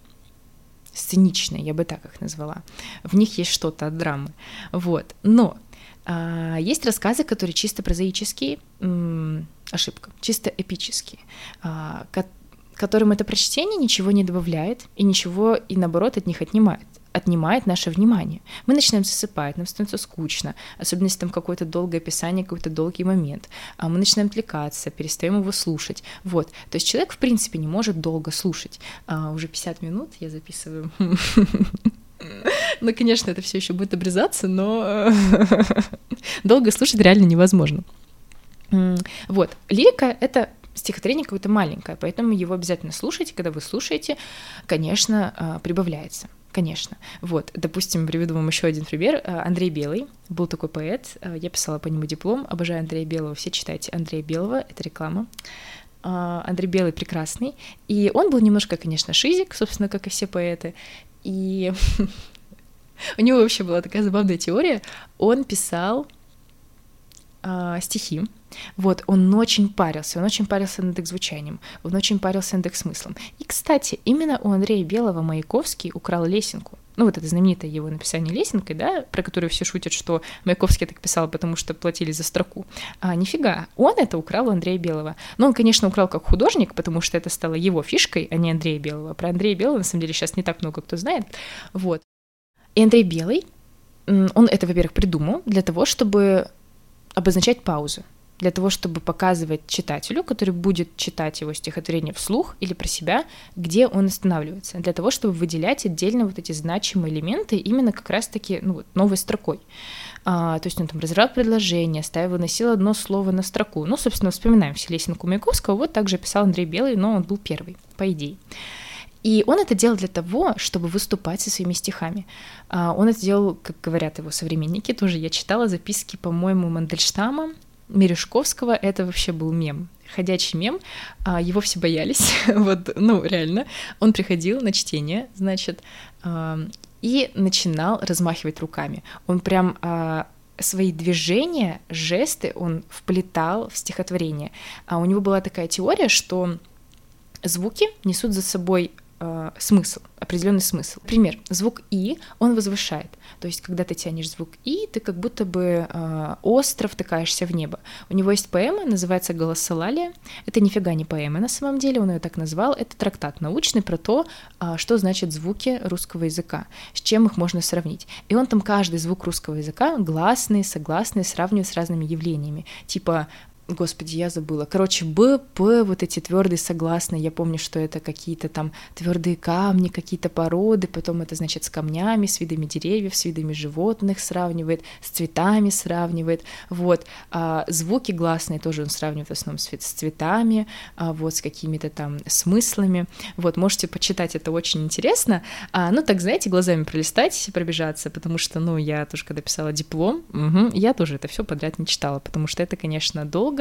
сценичные, я бы так их назвала. В них есть что-то от драмы. Вот. Но есть рассказы, которые чисто прозаические, ошибка, чисто эпические, которым это прочтение ничего не добавляет и ничего, и наоборот, от них отнимает наше внимание. Мы начинаем засыпать, нам становится скучно, особенно если там какое-то долгое описание, какой-то долгий момент. Мы начинаем отвлекаться, перестаем его слушать. Вот. То есть человек, в принципе, не может долго слушать. Уже 50 минут я записываю. Ну, конечно, это все еще будет обрезаться, но долго слушать реально невозможно. Вот. Лирика — это стихотворение какое-то маленькое, поэтому его обязательно слушайте. Когда вы слушаете, конечно, прибавляется. Конечно. Вот, допустим, приведу вам еще один пример. Андрей Белый, был такой поэт, я писала по нему диплом, обожаю Андрея Белого, все читайте Андрея Белого, это реклама. Андрей Белый прекрасный, и он был немножко, конечно, шизик, собственно, как и все поэты, и у него вообще была такая забавная теория, он писал стихи. Вот, он очень парился над их звучанием, он очень парился над их смыслом. И, кстати, именно у Андрея Белого Маяковский украл лесенку. Ну, вот это знаменитое его написание лесенкой, да, про которую все шутят, что Маяковский так писал, потому что платили за строку. А нифига, он это украл у Андрея Белого. Но он, конечно, украл как художник, потому что это стало его фишкой, а не Андрея Белого. Про Андрея Белого, на самом деле, сейчас не так много кто знает. Вот. И Андрей Белый, он это, во-первых, придумал для того, чтобы обозначать паузы. Для того, чтобы показывать читателю, который будет читать его стихотворение вслух или про себя, где он останавливается, для того, чтобы выделять отдельно вот эти значимые элементы именно как раз-таки, ну, вот, новой строкой. То есть он там разбирал предложение, выносил одно слово на строку. Ну, собственно, вспоминаем все лесенку Маяковского, вот так же писал Андрей Белый, но он был первый, по идее. И он это делал для того, чтобы выступать со своими стихами. Он это делал, как говорят его современники, тоже я читала записки, по-моему, Мандельштама, Мережковского, это вообще был мем, ходячий мем, его все боялись, вот, ну, реально, он приходил на чтение, значит, и начинал размахивать руками, он прям свои движения, жесты он вплетал в стихотворение, а у него была такая теория, что звуки несут за собой смысл, определенный смысл. Пример. Звук «и», он возвышает. То есть, когда ты тянешь звук «и», ты как будто бы остро втыкаешься в небо. У него есть поэма, называется «Голосолалия». Это нифига не поэма на самом деле, он ее так назвал. Это трактат научный про то, что значат звуки русского языка, с чем их можно сравнить. И он там каждый звук русского языка, гласные, согласные, сравнивает с разными явлениями. Типа... Господи, я забыла. Короче, Б, П, вот эти твердые согласные. Я помню, что это какие-то там твердые камни, какие-то породы. Потом это, значит, с камнями, с видами деревьев, с видами животных сравнивает, с цветами сравнивает. Вот. А звуки гласные тоже он сравнивает в основном с цветами, вот, с какими-то там смыслами. Вот, можете почитать, это очень интересно. Ну, так, знаете, глазами пролистать, пробежаться, потому что, ну, я тоже, когда писала диплом, я тоже это все подряд не читала, потому что это, конечно, долго,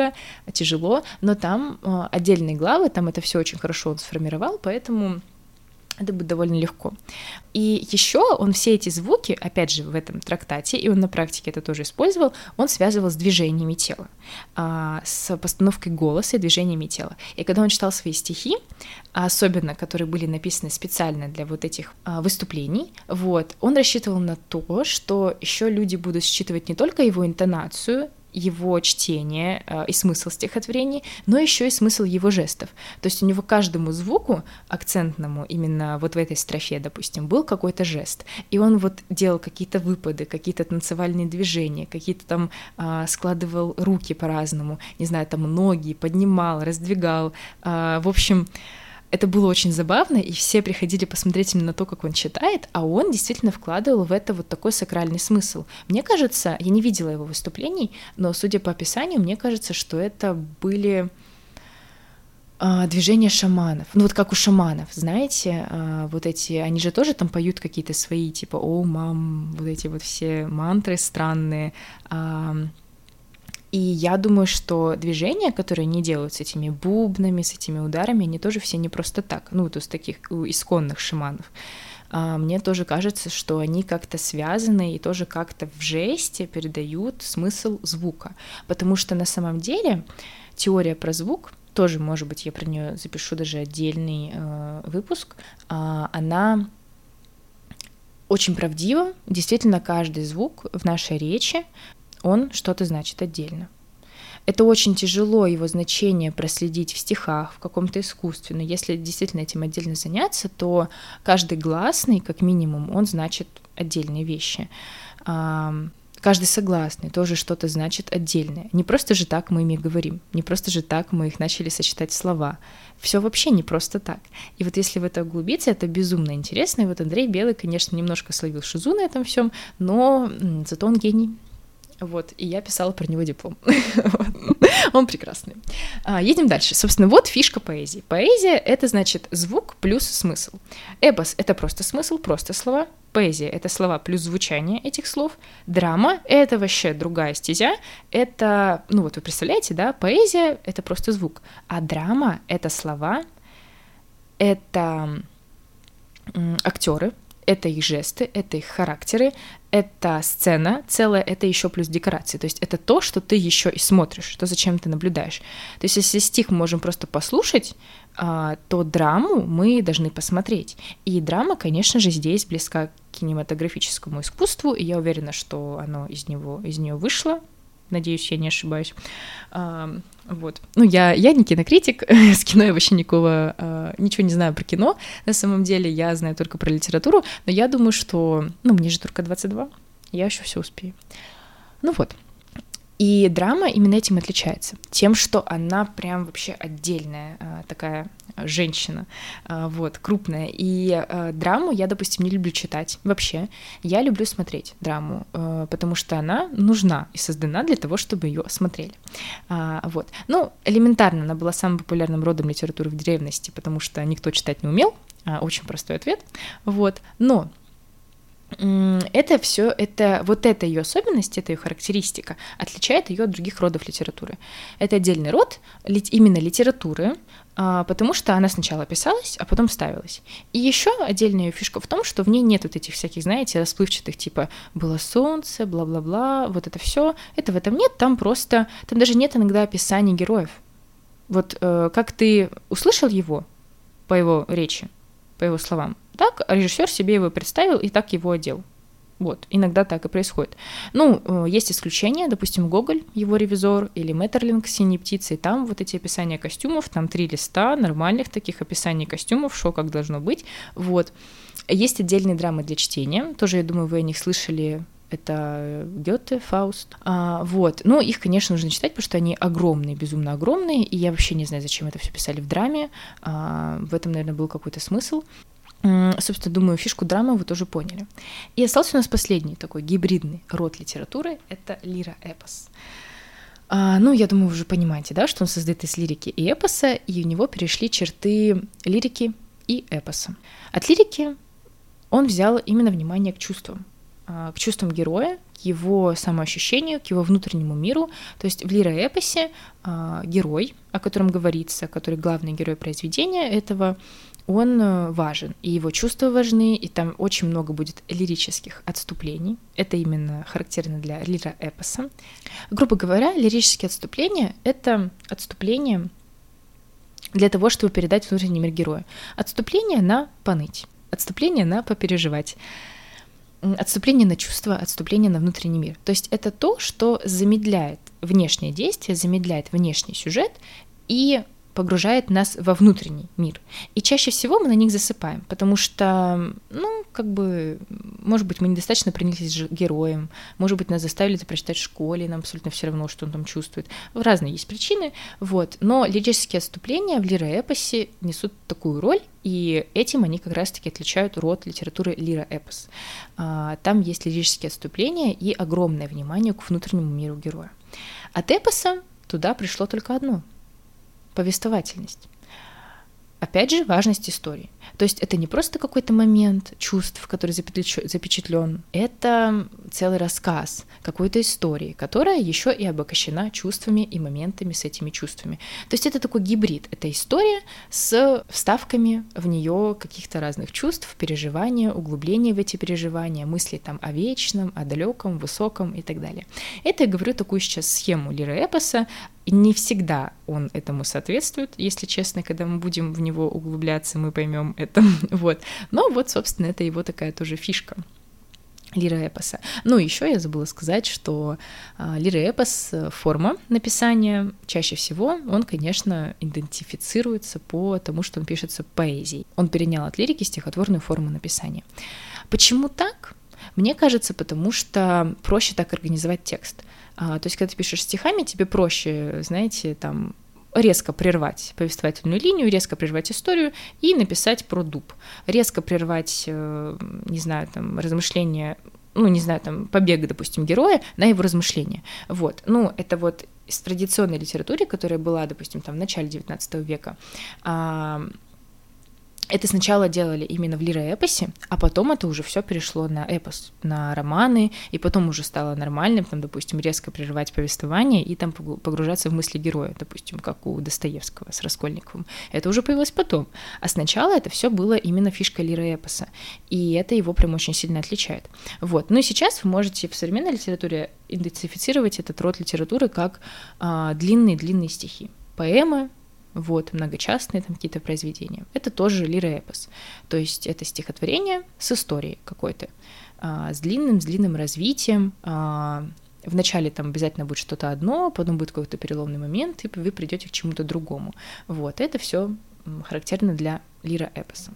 тяжело, но там отдельные главы, там это все очень хорошо он сформировал, поэтому это будет довольно легко. И еще он все эти звуки, опять же, в этом трактате, и он на практике это тоже использовал, он связывал с движениями тела, с постановкой голоса и движениями тела. И когда он читал свои стихи, особенно которые были написаны специально для вот этих выступлений, вот, он рассчитывал на то, что еще люди будут считывать не только его интонацию, его чтение и смысл стихотворений, но еще и смысл его жестов. То есть у него каждому звуку акцентному, именно вот в этой строфе, допустим, был какой-то жест, и он вот делал какие-то выпады, какие-то танцевальные движения, какие-то там складывал руки по-разному, не знаю, там ноги поднимал, раздвигал, в общем... Это было очень забавно, и все приходили посмотреть именно на то, как он читает, а он действительно вкладывал в это вот такой сакральный смысл. Мне кажется, я не видела его выступлений, но, судя по описанию, мне кажется, что это были движения шаманов. Ну вот как у шаманов, знаете, вот эти, они же тоже там поют какие-то свои, типа «О, мам», вот эти вот все мантры странные. И я думаю, что движения, которые они делают с этими бубнами, с этими ударами, они тоже все не просто так, ну, вот из таких исконных шаманов. Мне тоже кажется, что они как-то связаны и тоже как-то в жесте передают смысл звука. Потому что на самом деле теория про звук, тоже, может быть, я про нее запишу даже отдельный выпуск, она... очень правдива. Действительно, каждый звук в нашей речи, он что-то значит отдельно. Это очень тяжело, его значение проследить в стихах, в каком-то искусстве, но если действительно этим отдельно заняться, то каждый гласный, как минимум, он значит отдельные вещи. Каждый согласный тоже что-то значит отдельное. Не просто же так мы ими говорим, не просто же так мы их начали сочетать в слова. Все вообще не просто так. И вот если в это углубиться, это безумно интересно. И вот Андрей Белый, конечно, немножко словил шизу на этом всем, но зато он гений. Вот, и я писала про него диплом. Он прекрасный. Едем дальше. Собственно, вот фишка поэзии. Поэзия — это, значит, звук плюс смысл. Эпос — это просто смысл, просто слова. Поэзия — это слова плюс звучание этих слов. Драма — это вообще другая стезя. Это, ну вот вы представляете, да, поэзия — это просто звук. А драма — это слова, это актеры, это их жесты, это их характеры, это сцена целая, это еще плюс декорации. То есть это то, что ты еще и смотришь, то, зачем ты наблюдаешь. То есть если стих мы можем просто послушать, то драму мы должны посмотреть. И драма, конечно же, здесь близка к кинематографическому искусству, и я уверена, что оно из нее вышло. Надеюсь, я не ошибаюсь. Вот. Ну, я не кинокритик, с кино я вообще ничего не знаю про кино. На самом деле, я знаю только про литературу, но я думаю, что... Ну, мне же только 22, я еще все успею. Ну вот. И драма именно этим отличается. Тем, что она прям вообще отдельная такая женщина, вот, крупная. И драму я, допустим, не люблю читать вообще. Я люблю смотреть драму, потому что она нужна и создана для того, чтобы ее смотрели. Вот. Ну, элементарно, она была самым популярным родом литературы в древности, потому что никто читать не умел. Очень простой ответ. Вот. Но... это все, это вот эта ее особенность, эта ее характеристика отличает ее от других родов литературы. Это отдельный род именно литературы, потому что она сначала писалась, а потом ставилась. И еще отдельная ее фишка в том, что в ней нет вот этих всяких, знаете, расплывчатых, типа «было солнце», бла-бла-бла, вот это все. Это в этом нет, там просто, там даже нет иногда описаний героев. Вот как ты услышал его по его речи, по его словам. Так режиссер себе его представил и так его одел. Вот, иногда так и происходит. Ну, есть исключения, допустим, Гоголь, его ревизор, или Меттерлинг, «Синие птицы», и там вот эти описания костюмов, там 3 листа нормальных таких описаний костюмов, шо как должно быть, вот. Есть отдельные драмы для чтения, тоже, я думаю, вы о них слышали, это Гёте, Фауст, вот. Ну, их, конечно, нужно читать, потому что они огромные, безумно огромные, и я вообще не знаю, зачем это все писали в драме, в этом, наверное, был какой-то смысл. Собственно, думаю, фишку драмы вы тоже поняли. И остался у нас последний такой гибридный род литературы — это лиро-эпос. Ну, я думаю, вы уже понимаете, да, что он создает из лирики и эпоса, и у него перешли черты лирики и эпоса. От лирики он взял именно внимание к чувствам героя, к его самоощущению, к его внутреннему миру. То есть в лиро-эпосе герой, о котором говорится, который главный герой произведения этого, он важен, и его чувства важны, и там очень много будет лирических отступлений. Это именно характерно для лиро-эпоса. Грубо говоря, лирические отступления — это отступление для того, чтобы передать внутренний мир героя. Отступление на поныть, отступление на попереживать, отступление на чувства, отступление на внутренний мир. То есть это то, что замедляет внешнее действие, замедляет внешний сюжет и погружает нас во внутренний мир. И чаще всего мы на них засыпаем, потому что, ну, как бы, может быть, мы недостаточно принялись героем, может быть, нас заставили это прочитать в школе, нам абсолютно все равно, что он там чувствует. Разные есть причины, вот. Но лирические отступления в лироэпосе несут такую роль, и этим они как раз-таки отличают род литературы лироэпос. Там есть лирические отступления и огромное внимание к внутреннему миру героя. От эпоса туда пришло только одно — повествовательность. Опять же, важность истории. То есть это не просто какой-то момент чувств, который запечатлен, это целый рассказ какой-то истории, которая еще и обогащена чувствами и моментами с этими чувствами. То есть это такой гибрид, это история с вставками в нее каких-то разных чувств, переживания, углубления в эти переживания, мысли там о вечном, о далеком, высоком и так далее. Это я говорю такую сейчас схему лироэпоса. Не всегда он этому соответствует, если честно, когда мы будем в него углубляться, мы поймем это, вот. Но вот, собственно, это его такая тоже фишка лироэпоса. Ну, еще я забыла сказать, что лироэпос, форма написания, чаще всего он, конечно, идентифицируется по тому, что он пишется поэзией. Он перенял от лирики стихотворную форму написания. Почему так? Мне кажется, потому что проще так организовать текст. То есть, когда ты пишешь стихами, тебе проще, знаете, там резко прервать повествовательную линию, резко прервать историю и написать про дуб. Резко прервать, не знаю, там, размышления, ну, не знаю, там, побег, допустим, героя на его размышления. Вот, ну, это вот из традиционной литературы, которая была, допустим, там в начале XIX века. Это сначала делали именно в лироэпосе, а потом это уже все перешло на эпос, на романы, и потом уже стало нормальным, там, допустим, резко прерывать повествование и там погружаться в мысли героя, допустим, как у Достоевского с Раскольниковым. Это уже появилось потом. А сначала это все было именно фишкой лироэпоса, и это его прям очень сильно отличает. Вот. Ну и сейчас вы можете в современной литературе идентифицировать этот род литературы как длинные-длинные стихи, поэмы, вот, многочастные там какие-то произведения. Это тоже лироэпос. То есть это стихотворение с историей какой-то, с длинным развитием. Вначале там обязательно будет что-то одно, потом будет какой-то переломный момент, и вы придете к чему-то другому. Вот, это все характерно для лироэпоса.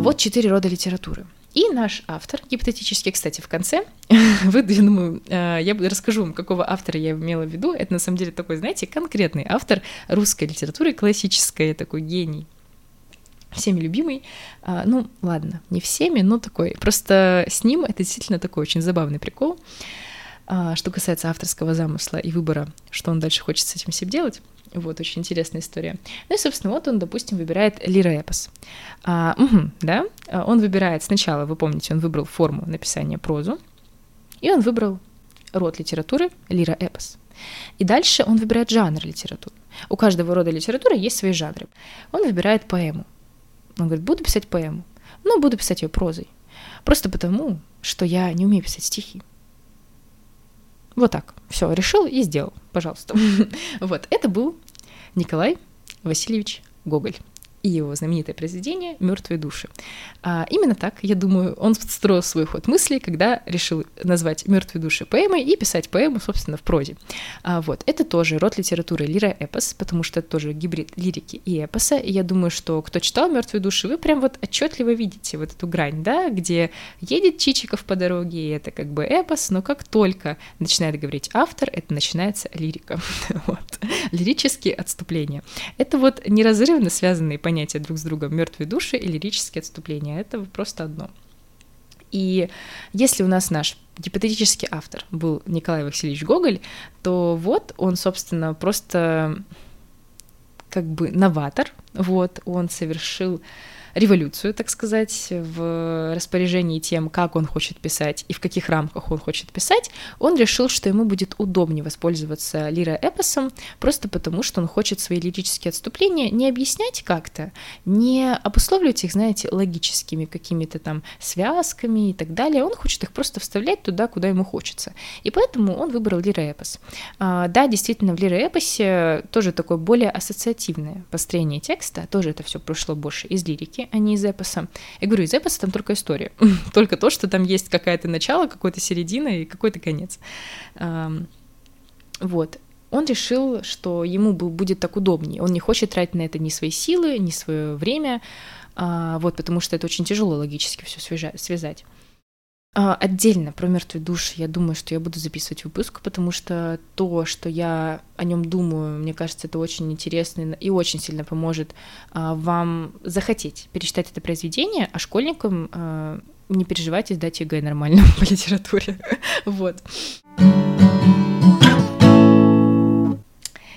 Вот 4 рода литературы. И наш автор, гипотетически, кстати, в конце, я расскажу вам, какого автора я имела в виду. Это, на самом деле, такой, знаете, конкретный автор русской литературы, классической, такой гений, всеми любимый. Ну, ладно, не всеми, но такой. Просто с ним это действительно такой очень забавный прикол, что касается авторского замысла и выбора, что он дальше хочет с этим себе делать. Вот, очень интересная история. Ну и, собственно, вот он, допустим, выбирает лироэпос. Да? Он выбирает сначала, вы помните, он выбрал форму написания прозу, и он выбрал род литературы лироэпос. И дальше он выбирает жанр литературы. У каждого рода литературы есть свои жанры. Он выбирает поэму. Он говорит, буду писать поэму, но буду писать ее прозой. Просто потому, что я не умею писать стихи. Вот так. Все, решил и сделал. Пожалуйста. Вот. Это был Николай Васильевич Гоголь и его знаменитое произведение «Мёртвые души». Именно так, я думаю, он строил свой ход мыслей, когда решил назвать «Мёртвые души» поэмой и писать поэму, собственно, в прозе. Вот. Это тоже род литературы лира-эпос, потому что это тоже гибрид лирики и эпоса. И я думаю, что кто читал «Мёртвые души», вы прям вот отчетливо видите вот эту грань, да, где едет Чичиков по дороге, и это как бы эпос, но как только начинает говорить автор, это начинается лирика. Вот. Лирические отступления. Это вот неразрывно связанные понятия друг с другом: мертвые души и лирические отступления. Это просто одно. И если у нас наш гипотетический автор был Николай Васильевич Гоголь, то вот он, собственно, просто как бы новатор. Вот, он совершил революцию, так сказать, в распоряжении тем, как он хочет писать и в каких рамках он хочет писать. Он решил, что ему будет удобнее воспользоваться лиро-эпосом, просто потому, что он хочет свои лирические отступления не объяснять как-то, не обусловливать их, знаете, логическими какими-то там связками и так далее. Он хочет их просто вставлять туда, куда ему хочется. И поэтому он выбрал лиро-эпос. Да, действительно, в лиро-эпосе тоже такое более ассоциативное построение текста, тоже это все прошло больше из лирики, а не из эпоса. Я говорю, из эпоса там только история, только то, что там есть какое-то начало, какая-то середина и какой-то конец. Вот. Он решил, что ему будет так удобнее, он не хочет тратить на это ни свои силы, ни свое время, вот, потому что это очень тяжело логически все связать. Отдельно про «Мертвые души» я думаю, что я буду записывать выпуск, потому что то, что я о нем думаю, мне кажется, это очень интересно и очень сильно поможет вам захотеть перечитать это произведение, а школьникам не переживайте сдать ЕГЭ нормально по литературе. Вот.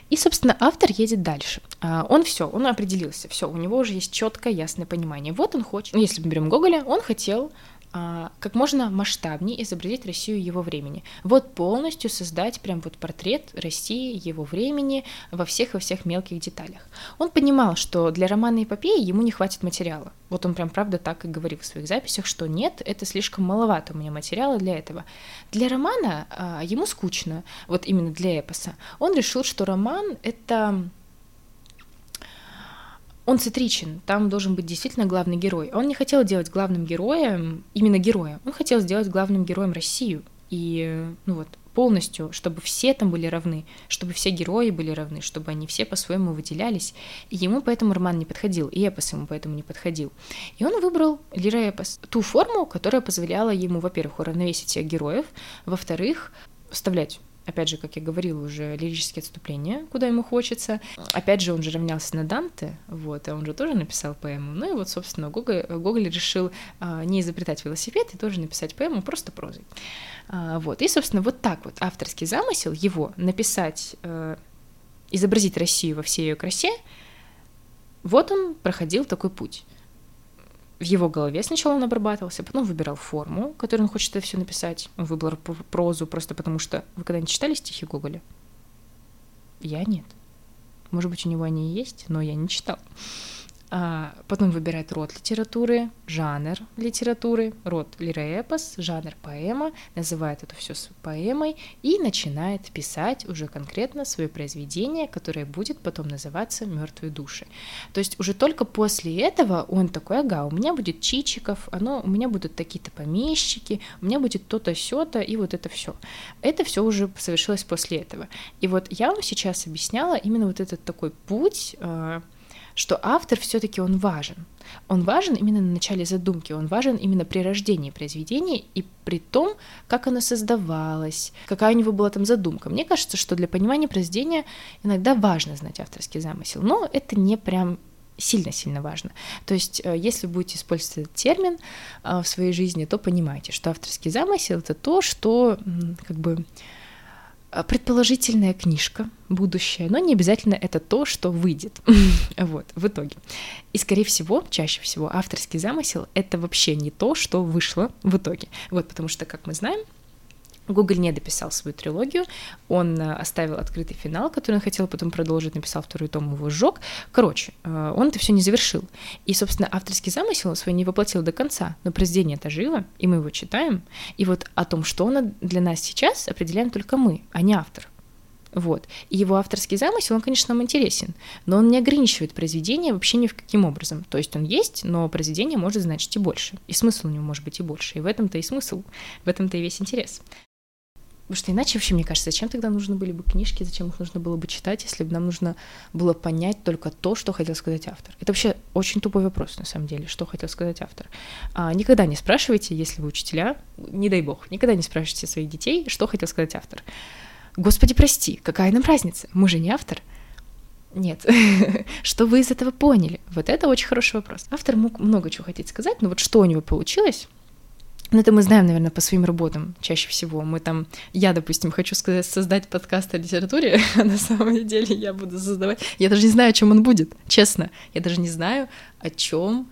И, собственно, автор едет дальше. Он определился, все, у него уже есть четкое, ясное понимание. Вот он хочет, если мы берем Гоголя, он хотел как можно масштабнее изобразить Россию его времени. Вот полностью создать прям вот портрет России его времени во всех мелких деталях. Он понимал, что для романа эпопеи ему не хватит материала. Вот он прям правда так и говорил в своих записях, что нет, это слишком маловато у меня материала для этого. Для романа ему скучно, вот именно для эпоса. Он решил, что роман — это... Он центричен, там должен быть действительно главный герой. Он не хотел делать главным героем, именно героя, он хотел сделать главным героем Россию. И ну вот, полностью, чтобы все там были равны, чтобы все герои были равны, чтобы они все по-своему выделялись. И ему поэтому роман не подходил, и эпос ему поэтому не подходил. И он выбрал лироэпос, ту форму, которая позволяла ему, во-первых, уравновесить всех героев, во-вторых, вставлять, опять же, как я говорила уже, лирические отступления, куда ему хочется. Опять же, он же равнялся на Данте, вот, а он же тоже написал поэму. Ну и вот, собственно, Гоголь решил не изобретать велосипед и тоже написать поэму просто прозой. Вот, и, собственно, вот так вот авторский замысел его написать, изобразить Россию во всей ее красе, вот он проходил такой путь. В его голове сначала он обрабатывался, потом выбирал форму, которую он хочет это все написать. Он выбрал прозу просто потому, что... Вы когда-нибудь читали стихи Гоголя? Я нет. Может быть, у него они и есть, но я не читал. Потом выбирает род литературы, жанр литературы, род лироэпос, жанр поэма, называет это все поэмой и начинает писать уже конкретно свое произведение, которое будет потом называться «Мертвые души». То есть уже только после этого он такой: ага, у меня будет Чичиков, у меня будут такие-то помещики, у меня будет то-то, сё-то, и вот это все. Это все уже совершилось после этого. И вот я вам сейчас объясняла именно вот этот такой путь, что автор все-таки он важен. Он важен именно на начале задумки, он важен именно при рождении произведения и при том, как оно создавалось, какая у него была там задумка. Мне кажется, что для понимания произведения иногда важно знать авторский замысел, но это не прям сильно-сильно важно. То есть, если будете использовать этот термин в своей жизни, то понимайте, что авторский замысел — это то, что как бы... предположительная книжка, будущее, но не обязательно это то, что выйдет вот, в итоге. И, скорее всего, чаще всего авторский замысел — это вообще не то, что вышло в итоге. Вот, потому что, как мы знаем, Гоголь не дописал свою трилогию, он оставил открытый финал, который он хотел потом продолжить, написал второй том, его сжег. Короче, он это все не завершил. И, собственно, авторский замысел он свой не воплотил до конца, но произведение-то живо, и мы его читаем. И вот о том, что оно для нас сейчас, определяем только мы, а не автор. Вот. И его авторский замысел, он, конечно, нам интересен, но он не ограничивает произведение вообще ни в каким образом. То есть он есть, но произведение может значить и больше, и смысл у него может быть и больше. И в этом-то и смысл, в этом-то и весь интерес. Потому что иначе вообще, мне кажется, зачем тогда нужны были бы книжки, зачем их нужно было бы читать, если бы нам нужно было понять только то, что хотел сказать автор. Это вообще очень тупой вопрос, на самом деле, что хотел сказать автор. Никогда не спрашивайте, если вы учителя, не дай бог, никогда не спрашивайте своих детей, что хотел сказать автор. Господи, прости, какая нам разница? Мы же не автор. Нет. Что вы из этого поняли? Вот это очень хороший вопрос. Автор мог много чего хотеть сказать, но вот что у него получилось... Ну, это мы знаем, наверное, по своим работам чаще всего. Мы там, я, допустим, хочу сказать, создать подкаст о литературе, а на самом деле я буду создавать... Я даже не знаю, о чем он будет, честно. Я даже не знаю, о чем...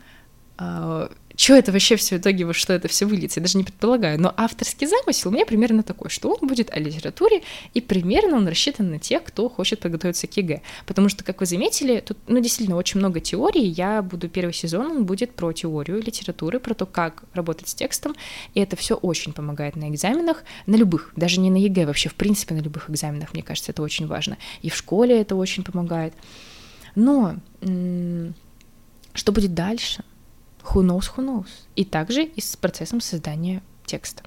Что это вообще все в итоге, во что это все выльется, я даже не предполагаю. Но авторский замысел у меня примерно такой, что он будет о литературе, и примерно он рассчитан на тех, кто хочет подготовиться к ЕГЭ. Потому что, как вы заметили, тут действительно очень много теории. Я буду первый сезон, он будет про теорию литературы, про то, как работать с текстом. И это все очень помогает на экзаменах, на любых, даже не на ЕГЭ, вообще в принципе на любых экзаменах, мне кажется, это очень важно. И в школе это очень помогает. Но что будет дальше? Who knows, who knows. И также и с процессом создания текста.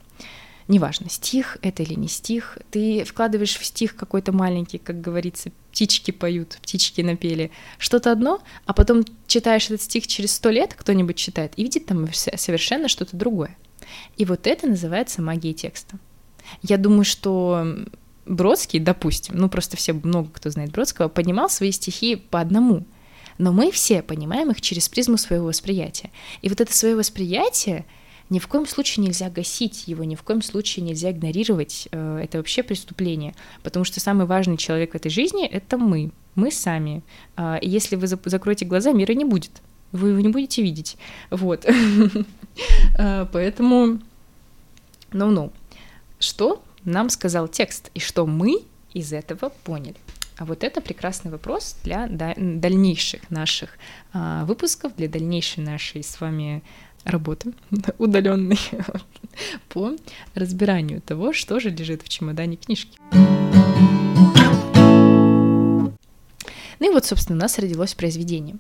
Неважно, стих это или не стих, ты вкладываешь в стих какой-то маленький, как говорится, птички поют, птички напели, что-то одно, а потом читаешь этот стих через 100 лет, кто-нибудь читает и видит там совершенно что-то другое. И вот это называется магией текста. Я думаю, что Бродский, допустим, ну просто все, много кто знает Бродского, понимал свои стихи по одному. Но мы все понимаем их через призму своего восприятия. И вот это свое восприятие ни в коем случае нельзя гасить его, ни в коем случае нельзя игнорировать. Это вообще преступление, потому что самый важный человек в этой жизни — это мы сами. И если вы закроете глаза, мира не будет, вы его не будете видеть. Вот. Поэтому no-no. Что нам сказал текст и что мы из этого поняли? А вот это прекрасный вопрос для дальнейших наших выпусков, для дальнейшей нашей с вами работы удаленной по разбиранию того, что же лежит в чемодане книжки. Ну и вот, собственно, у нас родилось произведение.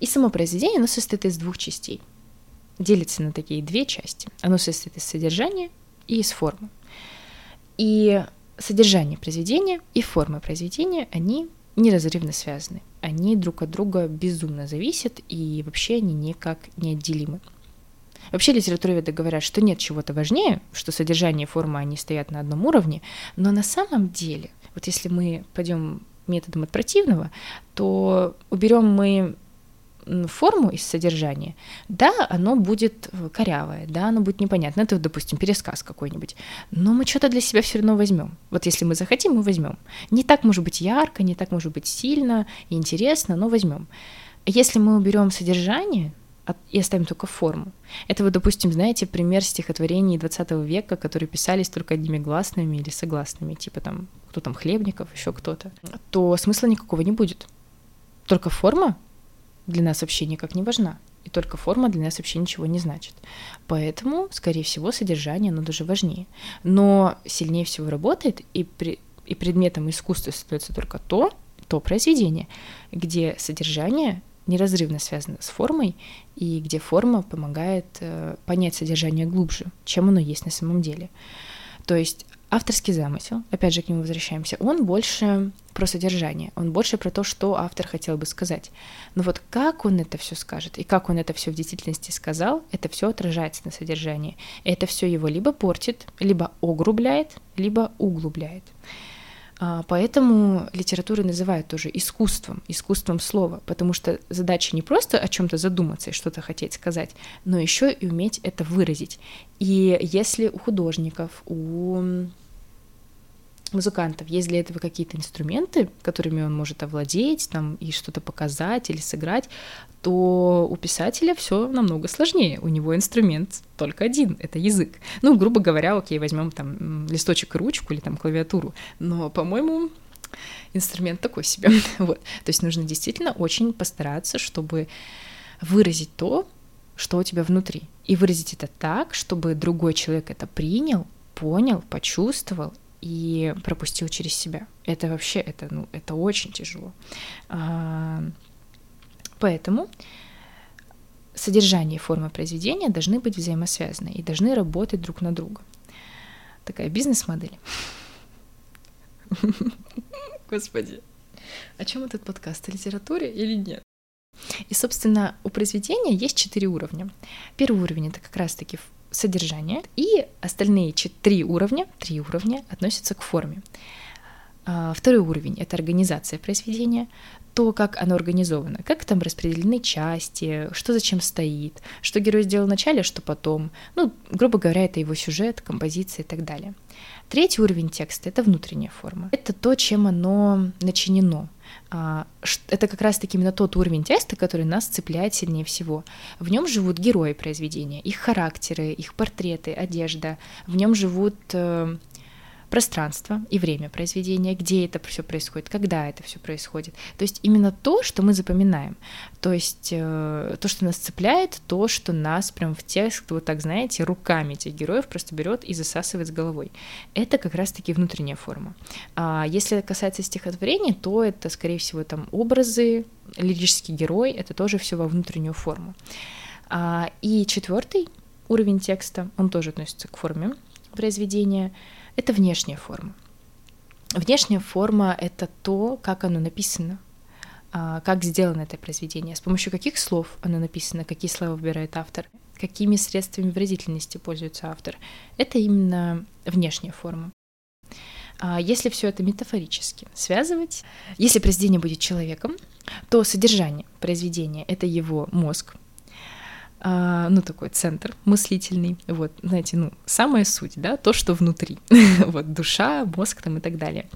И само произведение, оно состоит из 2 частей. Делится на такие 2 части. Оно состоит из содержания и из формы. И... Содержание произведения и форма произведения, они неразрывно связаны. Они друг от друга безумно зависят, и вообще они никак не отделимы. Вообще литературоведы говорят, что нет чего-то важнее, что содержание и форма, они стоят на одном уровне, но на самом деле, вот если мы пойдем методом от противного, то уберем мы форму из содержания, да, оно будет корявое, да, оно будет непонятно, это, допустим, пересказ какой-нибудь, но мы что-то для себя все равно возьмем. Вот если мы захотим, мы возьмем. Не так, может быть, ярко, не так, может быть, сильно, интересно, но возьмем. Если мы уберем содержание и оставим только форму, это вот, допустим, знаете, пример стихотворений 20 века, которые писались только одними гласными или согласными, типа там, кто там, Хлебников, еще кто-то, то смысла никакого не будет. Только форма для нас вообще никак не важна, и только форма для нас вообще ничего не значит. Поэтому, скорее всего, содержание, оно даже важнее. Но сильнее всего работает, и предметом искусства становится только то произведение, где содержание неразрывно связано с формой, и где форма помогает понять содержание глубже, чем оно есть на самом деле. То есть авторский замысел, опять же к нему возвращаемся, он больше про содержание, он больше про то, что автор хотел бы сказать. Но вот как он это все скажет и как он это все в действительности сказал, это все отражается на содержании. Это все его либо портит, либо огрубляет, либо углубляет. Поэтому литературу называют тоже искусством слова, потому что задача не просто о чем-то задуматься и что-то хотеть сказать, но еще и уметь это выразить. И если у художников, у музыкантов. Есть для этого какие-то инструменты, которыми он может овладеть там, и что-то показать или сыграть, то у писателя все намного сложнее. У него инструмент только один — это язык. Ну, грубо говоря, окей, возьмем там листочек и ручку или там клавиатуру, но, по-моему, инструмент такой себе. Вот. То есть нужно действительно очень постараться, чтобы выразить то, что у тебя внутри. И выразить это так, чтобы другой человек это принял, понял, почувствовал и пропустил через себя. Это вообще, это очень тяжело. Поэтому содержание и форма произведения должны быть взаимосвязаны и должны работать друг на друга. Такая бизнес-модель. Господи, о чем этот подкаст? О литературе или нет? И, собственно, у произведения есть 4 уровня. Первый уровень — это как раз-таки содержание, и остальные 3 уровня относятся к форме. Второй уровень — это организация произведения, то, как оно организовано, как там распределены части, что зачем стоит, что герой сделал вначале, что потом. Ну, грубо говоря, это его сюжет, композиция и так далее. Третий уровень текста — это внутренняя форма. Это то, чем оно начинено. Это как раз-таки именно тот уровень текста, который нас цепляет сильнее всего. В нем живут герои произведения, их характеры, их портреты, одежда. В нем живут пространство и время произведения, где это все происходит, когда это все происходит. То есть именно то, что мы запоминаем. То есть то, что нас цепляет, то, что нас прям в текст, вот так, знаете, руками этих героев просто берет и засасывает с головой. Это как раз-таки внутренняя форма. А если касается стихотворений, то это, скорее всего, там образы, лирический герой, это тоже все во внутреннюю форму. И 4 уровень текста, он тоже относится к форме произведения, это внешняя форма. Внешняя форма — это то, как оно написано, как сделано это произведение, с помощью каких слов оно написано, какие слова выбирает автор, какими средствами выразительности пользуется автор. Это именно внешняя форма. Если все это метафорически связывать, если произведение будет человеком, то содержание произведения — это его мозг, такой центр мыслительный, вот, знаете, самая суть, да, то, что внутри, вот, душа, мозг там и так далее.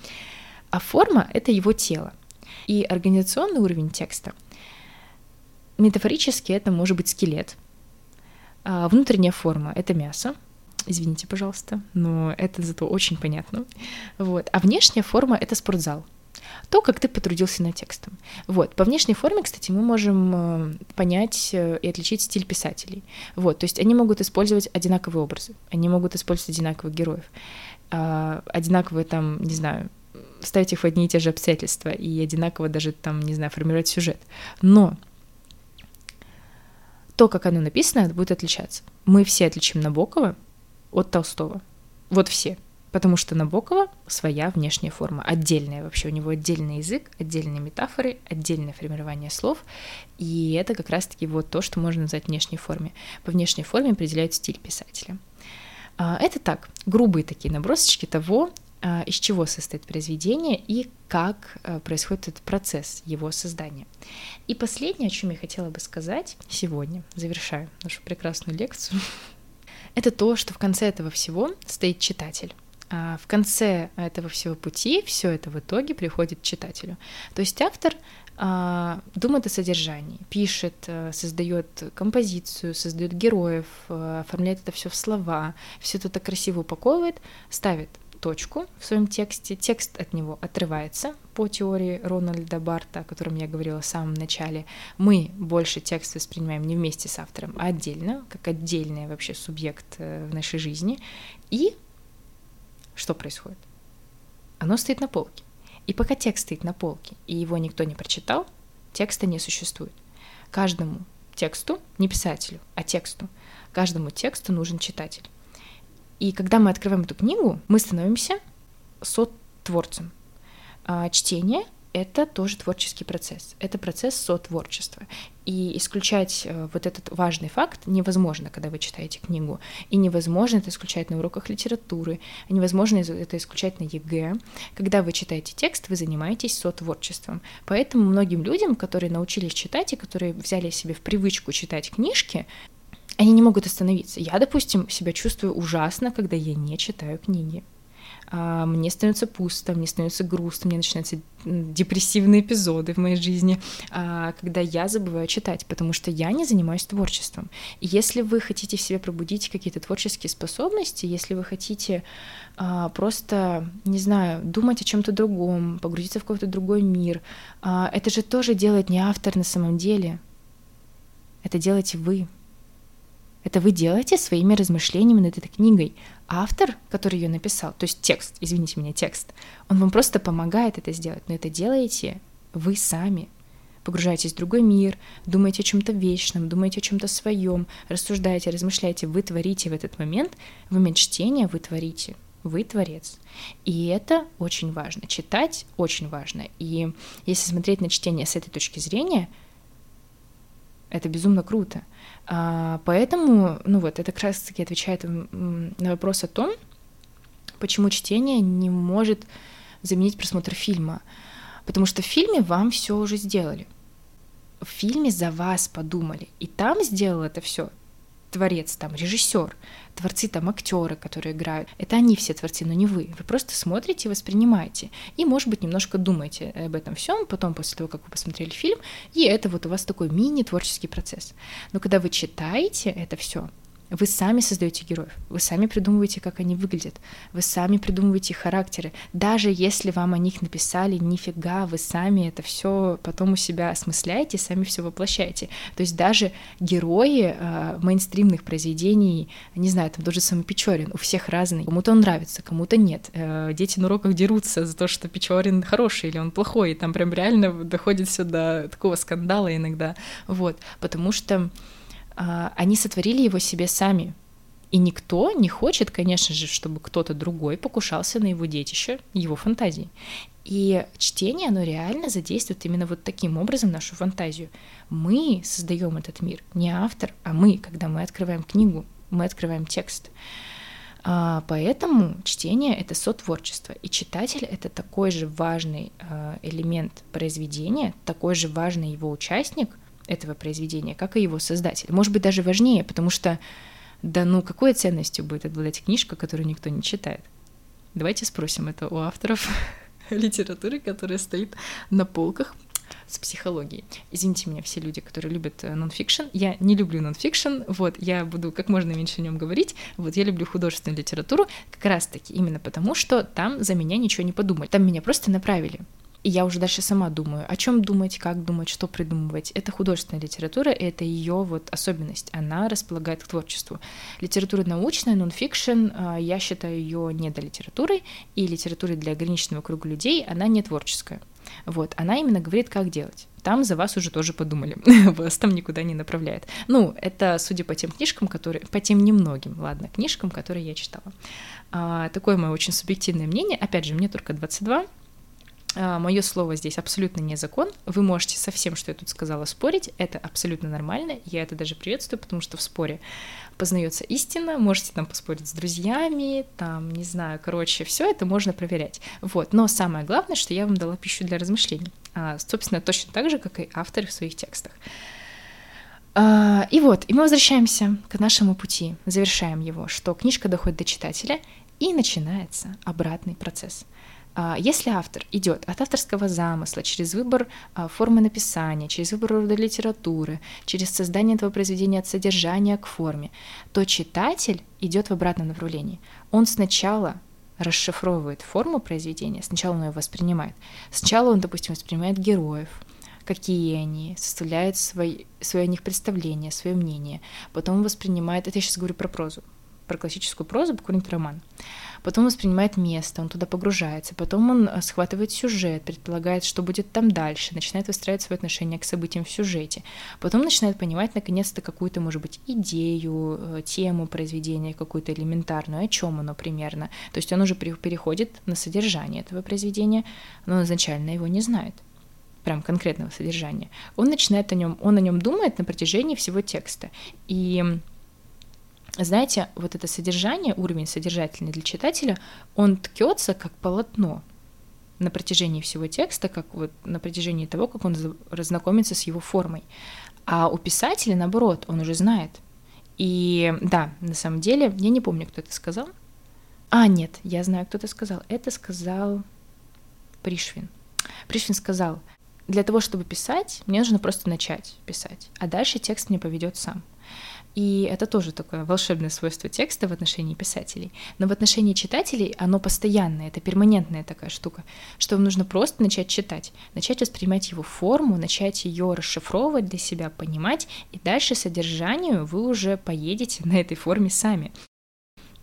А форма — это его тело. И организационный уровень текста, метафорически это может быть скелет, а внутренняя форма — это мясо, извините, пожалуйста, но это зато очень понятно, вот, а внешняя форма — это спортзал. То, как ты потрудился над текстом. Вот. По внешней форме, кстати, мы можем понять и отличить стиль писателей. Вот. То есть они могут использовать одинаковые образы, они могут использовать одинаковых героев, одинаковые там, не знаю, ставить их в одни и те же обстоятельства и одинаково даже там, не знаю, формировать сюжет. Но то, как оно написано, будет отличаться. Мы все отличим Набокова от Толстого. Вот все. Потому что Набокова своя внешняя форма, отдельная вообще, у него отдельный язык, отдельные метафоры, отдельное формирование слов, и это как раз-таки вот то, что можно назвать внешней формой. По внешней форме определяют стиль писателя. Это так, грубые такие набросочки того, из чего состоит произведение и как происходит этот процесс его создания. И последнее, о чем я хотела бы сказать сегодня, завершая нашу прекрасную лекцию, это то, что в конце этого всего стоит читатель. В конце этого всего пути все это в итоге приходит к читателю. То есть автор думает о содержании, пишет, создает композицию, создает героев, оформляет это все в слова, все это красиво упаковывает, ставит точку в своем тексте, текст от него отрывается по теории Рональда Барта, о котором я говорила в самом начале. Мы больше текст воспринимаем не вместе с автором, а отдельно, как отдельный вообще субъект в нашей жизни. И что происходит? Оно стоит на полке. И пока текст стоит на полке, и его никто не прочитал, текста не существует. Каждому тексту, не писателю, а тексту, каждому тексту нужен читатель. И когда мы открываем эту книгу, мы становимся сотворцем. Чтение — это тоже творческий процесс. Это процесс сотворчества. И исключать вот этот важный факт невозможно, когда вы читаете книгу. И невозможно это исключать на уроках литературы, невозможно это исключать на ЕГЭ. Когда вы читаете текст, вы занимаетесь сотворчеством. Поэтому многим людям, которые научились читать и которые взяли себе в привычку читать книжки, они не могут остановиться. Я, допустим, себя чувствую ужасно, когда я не читаю книги. мне становится пусто, мне становится грустно, мне начинаются депрессивные эпизоды в моей жизни, когда я забываю читать, потому что я не занимаюсь творчеством. И если вы хотите в себе пробудить какие-то творческие способности, если вы хотите просто, не знаю, думать о чем-то другом, погрузиться в какой-то другой мир, это же тоже делает не автор на самом деле. Это делаете вы. Это вы делаете своими размышлениями над этой книгой. Автор, который ее написал, то есть текст, извините меня, текст, он вам просто помогает это сделать, но это делаете вы сами. Погружаетесь в другой мир, думаете о чем-то вечном, думаете о чем-то своем, рассуждаете, размышляете, вы творите в момент чтения вы творите. Вы творец. И это очень важно. Читать очень важно. И если смотреть на чтение с этой точки зрения, это безумно круто. Поэтому, это как раз-таки отвечает на вопрос о том, почему чтение не может заменить просмотр фильма. Потому что в фильме вам все уже сделали. В фильме за вас подумали. И там сделал это все творец, там режиссер, творцы, там актеры, которые играют. Это они все творцы, но не вы. Вы просто смотрите и воспринимаете. И, может быть, немножко думаете об этом всем, потом, после того, как вы посмотрели фильм, и это вот у вас такой мини-творческий процесс. Но когда вы читаете это все, вы сами создаете героев, вы сами придумываете, как они выглядят, вы сами придумываете их характеры. Даже если вам о них написали нифига, вы сами это все потом у себя осмысляете, сами все воплощаете. То есть даже герои мейнстримных произведений, не знаю, там тот же самый Печорин, у всех разный. Кому-то он нравится, кому-то нет. Дети на уроках дерутся за то, что Печорин хороший или он плохой, и там прям реально доходит все до такого скандала иногда. Вот, потому что они сотворили его себе сами. И никто не хочет, конечно же, чтобы кто-то другой покушался на его детище, его фантазии. И чтение, оно реально задействует именно вот таким образом нашу фантазию. Мы создаем этот мир, не автор, а мы, когда мы открываем книгу, мы открываем текст. Поэтому чтение — это сотворчество, и читатель — это такой же важный элемент произведения, такой же важный его участник этого произведения, как и его создатель. Может быть, даже важнее, потому что, какой ценностью будет обладать книжка, которую никто не читает? Давайте спросим это у авторов литературы, которая стоит на полках с психологией. Извините меня, все люди, которые любят нонфикшн. Я не люблю нонфикшн, я буду как можно меньше о нем говорить. Я люблю художественную литературу как раз-таки именно потому, что там за меня ничего не подумали. Там меня просто направили. И я уже дальше сама думаю, о чем думать, как думать, что придумывать. Это художественная литература, это ее особенность. Она располагает к творчеству. Литература научная, нонфикшн, я считаю ее недолитературой, и литературой для ограниченного круга людей она не творческая. Она именно говорит, как делать. Там за вас уже тоже подумали, вас там никуда не направляет. Это судя по тем книжкам, которые... По тем немногим, ладно, книжкам, которые я читала. Такое мое очень субъективное мнение. Опять же, мне только 22. Мое слово здесь абсолютно не закон, вы можете со всем, что я тут сказала, спорить, это абсолютно нормально, я это даже приветствую, потому что в споре познается истина, можете там поспорить с друзьями, все это можно проверять, но самое главное, что я вам дала пищу для размышлений, собственно, точно так же, как и авторы в своих текстах. И мы возвращаемся к нашему пути, завершаем его, что книжка доходит до читателя, и начинается обратный процесс. Если автор идет от авторского замысла через выбор формы написания, через выбор рода литературы, через создание этого произведения от содержания к форме, то читатель идет в обратном направлении. Он сначала расшифровывает форму произведения, сначала он ее воспринимает. Сначала он, допустим, воспринимает героев, какие они, составляет свои о них представления, свое мнение. Потом он воспринимает, это я сейчас говорю про прозу, про классическую прозу, буквально роман. Потом воспринимает место, он туда погружается, потом он схватывает сюжет, предполагает, что будет там дальше, начинает выстраивать свое отношение к событиям в сюжете, потом начинает понимать, наконец-то, какую-то, может быть, идею, тему произведения, какую-то элементарную, о чем оно примерно. То есть он уже переходит на содержание этого произведения, но он изначально его не знает, прям конкретного содержания. Он начинает о нем думает на протяжении всего текста, и... Знаете, это содержание, уровень содержательный для читателя, он ткется как полотно на протяжении всего текста, как на протяжении того, как он ознакомится с его формой. А у писателя, наоборот, он уже знает. И да, на самом деле, я не помню, кто это сказал, А, нет, я знаю, кто-то сказал. Это сказал Пришвин. Пришвин сказал: для того, чтобы писать, мне нужно просто начать писать, а дальше текст мне поведет сам. И это тоже такое волшебное свойство текста в отношении писателей. Но в отношении читателей оно постоянное, это перманентная такая штука, что вам нужно просто начать читать, начать воспринимать его форму, начать ее расшифровывать для себя, понимать, и дальше содержанию вы уже поедете на этой форме сами.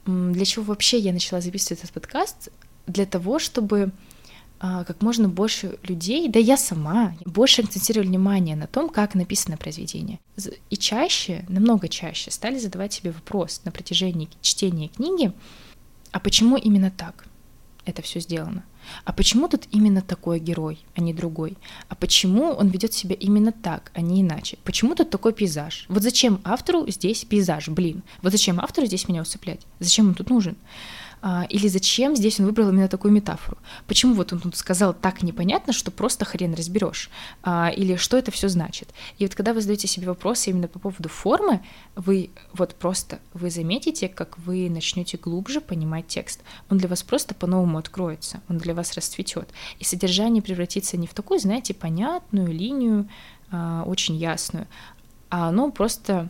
Для чего вообще я начала записывать этот подкаст? Для того, чтобы как можно больше людей, да я сама, больше акцентировали внимание на том, как написано произведение. И чаще, намного чаще стали задавать себе вопрос на протяжении чтения книги: а почему именно так это все сделано? А почему тут именно такой герой, а не другой? А почему он ведет себя именно так, а не иначе? Почему тут такой пейзаж? Вот зачем автору здесь пейзаж, блин? Вот зачем автору здесь меня усыплять? Зачем он тут нужен? Или зачем здесь он выбрал именно такую метафору? Почему вот он тут сказал так непонятно, что просто хрен разберешь? Или что это все значит? И вот когда вы задаете себе вопросы именно по поводу формы, вы вот просто вы заметите, как вы начнете глубже понимать текст. Он для вас просто по-новому откроется, он для вас расцветет. И содержание превратится не в такую, знаете, понятную линию, очень ясную, а оно просто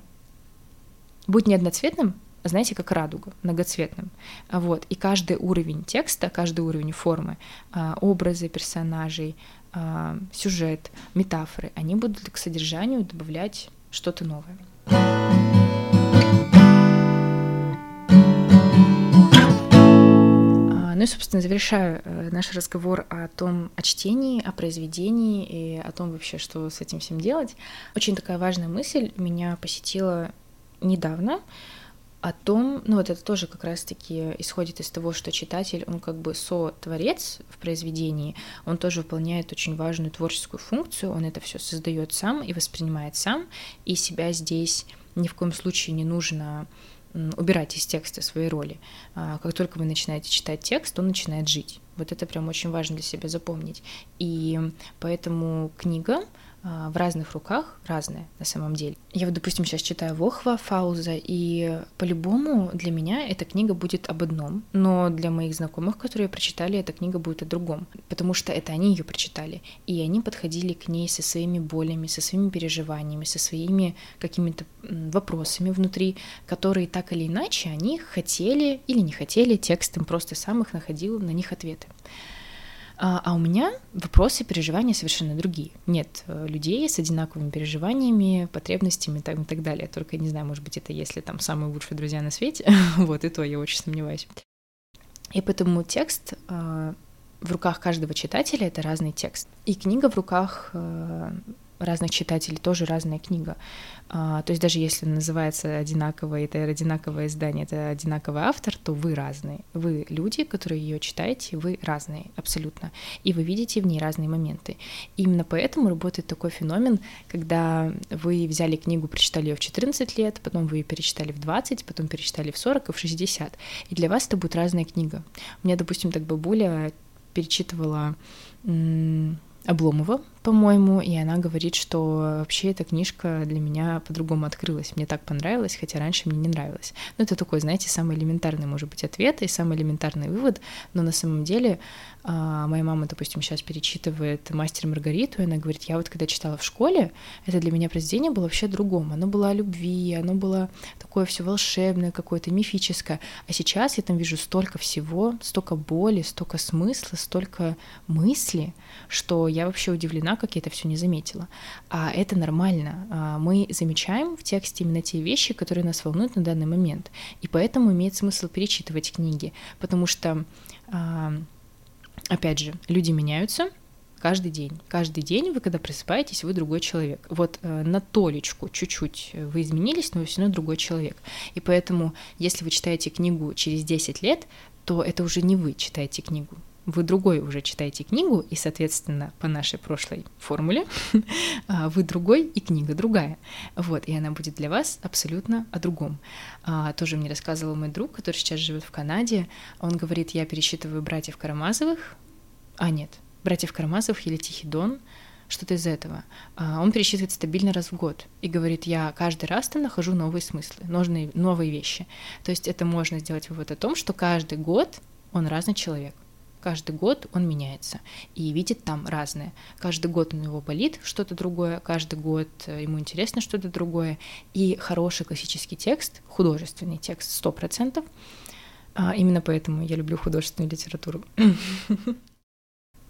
будет не одноцветным, знаете, как радуга, многоцветным. Вот. И каждый уровень текста, каждый уровень формы, образы персонажей, сюжет, метафоры, они будут к содержанию добавлять что-то новое. Ну и, собственно, завершаю наш разговор о том, о чтении, о произведении и о том вообще, что с этим всем делать. Очень такая важная мысль меня посетила недавно, о том, ну вот это тоже как раз-таки исходит из того, что читатель, он как бы сотворец в произведении, он тоже выполняет очень важную творческую функцию, он это все создает сам и воспринимает сам, и себя здесь ни в коем случае не нужно убирать из текста своей роли. Как только вы начинаете читать текст, он начинает жить. Вот это прям очень важно для себя запомнить. И поэтому книга в разных руках, разное на самом деле. Я вот, допустим, сейчас читаю Волхва, Фауза, и по-любому для меня эта книга будет об одном, но для моих знакомых, которые прочитали, эта книга будет о другом, потому что это они ее прочитали, и они подходили к ней со своими болями, со своими переживаниями, со своими какими-то вопросами внутри, которые так или иначе они хотели или не хотели, текст им просто сам их находил на них ответы. А у меня вопросы и переживания совершенно другие. Нет людей с одинаковыми переживаниями, потребностями и так далее. Только, не знаю, может быть, это если там самые лучшие друзья на свете. Вот, и то я очень сомневаюсь. И поэтому текст в руках каждого читателя — это разный текст. И книга в руках разных читателей тоже разная книга. То есть даже если называется одинаково, это одинаковое издание, это одинаковый автор, то вы разные. Вы люди, которые ее читаете, вы разные абсолютно. И вы видите в ней разные моменты. И именно поэтому работает такой феномен, когда вы взяли книгу, прочитали ее в 14 лет, потом вы ее перечитали в 20, потом перечитали в 40 и в 60. И для вас это будет разная книга. У меня, допустим, так бабуля перечитывала Обломова, по-моему, и она говорит, что вообще эта книжка для меня по-другому открылась, мне так понравилось, хотя раньше мне не нравилось. Ну, это такой, знаете, самый элементарный, может быть, ответ и самый элементарный вывод, но на самом деле моя мама, допустим, сейчас перечитывает «Мастер и Маргариту», и она говорит: я вот когда читала в школе, это для меня произведение было вообще другом, оно было о любви, оно было такое все волшебное, какое-то мифическое, а сейчас я там вижу столько всего, столько боли, столько смысла, столько мысли, что я вообще удивлена, как я это все не заметила. А это нормально. Мы замечаем в тексте именно те вещи, которые нас волнуют на данный момент. И поэтому имеет смысл перечитывать книги. Потому что, опять же, люди меняются каждый день. Каждый день вы, когда просыпаетесь, вы другой человек. Вот на толечку чуть-чуть вы изменились, но вы все равно другой человек. И поэтому, если вы читаете книгу через 10 лет, то это уже не вы читаете книгу. Вы другой уже читаете книгу, и, соответственно, по нашей прошлой формуле вы другой, и книга другая. Вот, и она будет для вас абсолютно о другом. Тоже мне рассказывал мой друг, который сейчас живет в Канаде. Он говорит: я перечитываю «Братьев Карамазовых». А нет, «Братьев Карамазовых» или «Тихий Дон». что-то из этого. Он пересчитывает стабильно раз в год и говорит, я каждый раз там нахожу новые смыслы, новые вещи. То есть это можно сделать вывод о том, что каждый год он разный человек. Каждый год он меняется и видит там разное. Каждый год у него болит что-то другое, каждый год ему интересно что-то другое. И хороший классический текст, художественный текст 100%. Именно поэтому я люблю художественную литературу.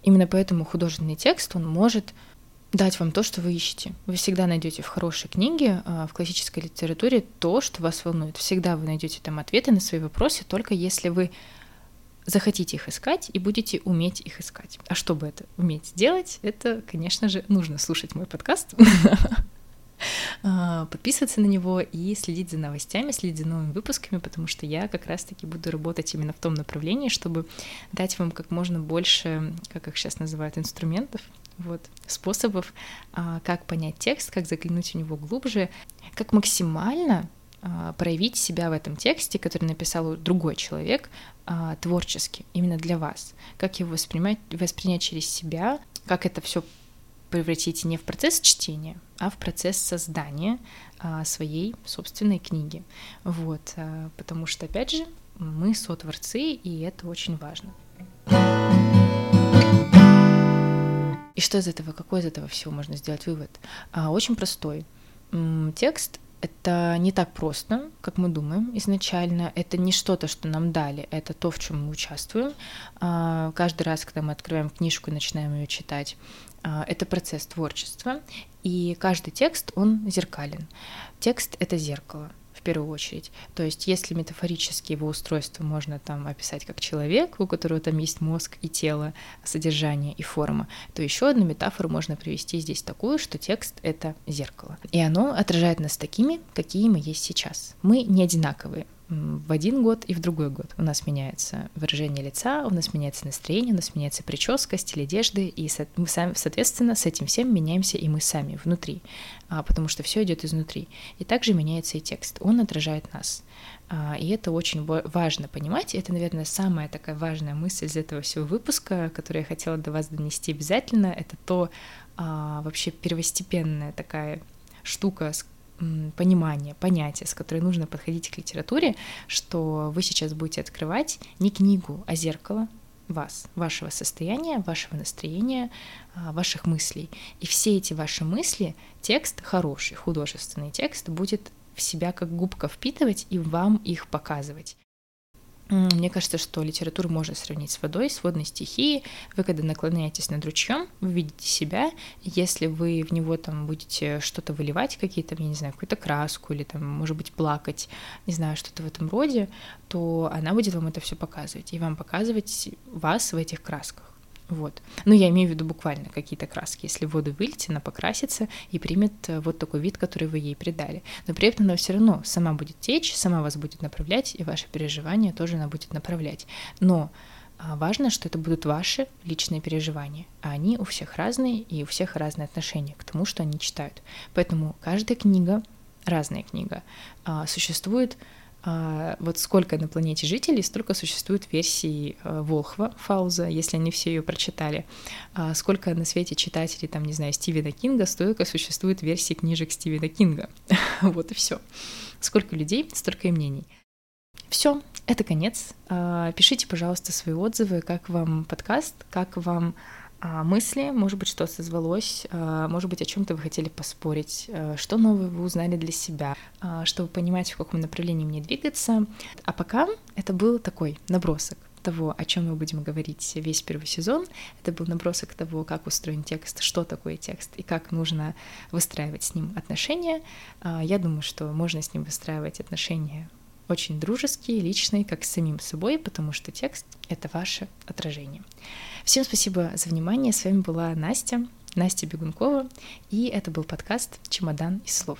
Именно поэтому художественный текст, он может дать вам то, что вы ищете. Вы всегда найдете в хорошей книге, в классической литературе то, что вас волнует. Всегда вы найдете там ответы на свои вопросы, только если вы захотите их искать и будете уметь их искать. А чтобы это уметь делать, это, конечно же, нужно слушать мой подкаст, подписываться на него и следить за новостями, следить за новыми выпусками, потому что я как раз-таки буду работать именно в том направлении, чтобы дать вам как можно больше, как их сейчас называют, инструментов, вот, способов, как понять текст, как заглянуть в него глубже, как максимально проявить себя в этом тексте, который написал другой человек, творчески, именно для вас. Как его воспринять через себя, как это все превратить не в процесс чтения, а в процесс создания своей собственной книги. Вот, потому что, опять же, мы сотворцы, и это очень важно. И что из этого, какой из этого всего можно сделать вывод? Очень простой. Текст это не так просто, как мы думаем изначально. Это не что-то, что нам дали, это то, в чем мы участвуем. Каждый раз, когда мы открываем книжку и начинаем ее читать, это процесс творчества. И каждый текст, он зеркален. Текст — это зеркало, в первую очередь. То есть, если метафорически его устройство можно там описать как человек, у которого там есть мозг и тело, содержание и форма, то еще одну метафору можно привести здесь такую, что текст — это зеркало. И оно отражает нас такими, какие мы есть сейчас. Мы не одинаковые в один год и в другой год. У нас меняется выражение лица, у нас меняется настроение, у нас меняется прическа, стиль одежды, и мы сами, соответственно, с этим всем меняемся и мы сами внутри, потому что все идет изнутри. И также меняется и текст, он отражает нас. И это очень важно понимать, это, наверное, самая такая важная мысль из этого всего выпуска, которую я хотела до вас донести обязательно, это то вообще первостепенная такая штука, понятие, с которой нужно подходить к литературе, что вы сейчас будете открывать не книгу, а зеркало вас, вашего состояния, вашего настроения, ваших мыслей. И все эти ваши мысли, текст хороший, художественный текст, будет в себя как губка впитывать и вам их показывать. Мне кажется, что литературу можно сравнить с водой, с водной стихией. Вы, когда наклоняетесь над ручьем, вы видите себя. Если вы в него там будете что-то выливать, какие-то, я не знаю, какую-то краску или там, может быть, плакать, не знаю, что-то в этом роде, то она будет вам это все показывать и вам показывать вас в этих красках. Вот. Ну, я имею в виду буквально какие-то краски. Если в воду выльете, она покрасится и примет вот такой вид, который вы ей придали. Но при этом она все равно сама будет течь, сама вас будет направлять, и ваши переживания тоже она будет направлять. Но важно, что это будут ваши личные переживания, а они у всех разные, и у всех разные отношения к тому, что они читают. Поэтому каждая книга, разная книга, существует. Вот сколько на планете жителей, столько существует версий Волхва, Фауза, если они все ее прочитали. Сколько на свете читателей, там, не знаю, Стивена Кинга, столько существует версий книжек Стивена Кинга. Вот и все. Сколько людей, столько и мнений. Все, это конец. Пишите, пожалуйста, свои отзывы, как вам подкаст, как вам мысли, может быть, что созвалось, может быть, о чем-то вы хотели поспорить, что новое вы узнали для себя, чтобы понимать, в каком направлении мне двигаться. А пока это был такой набросок того, о чем мы будем говорить весь первый сезон. Это был набросок того, как устроен текст, что такое текст и как нужно выстраивать с ним отношения. Я думаю, что можно с ним выстраивать отношения очень дружеские, личные, как с самим собой, потому что текст — это ваше отражение. Всем спасибо за внимание. С вами была Настя Бегункова, и это был подкаст «Чемодан из слов».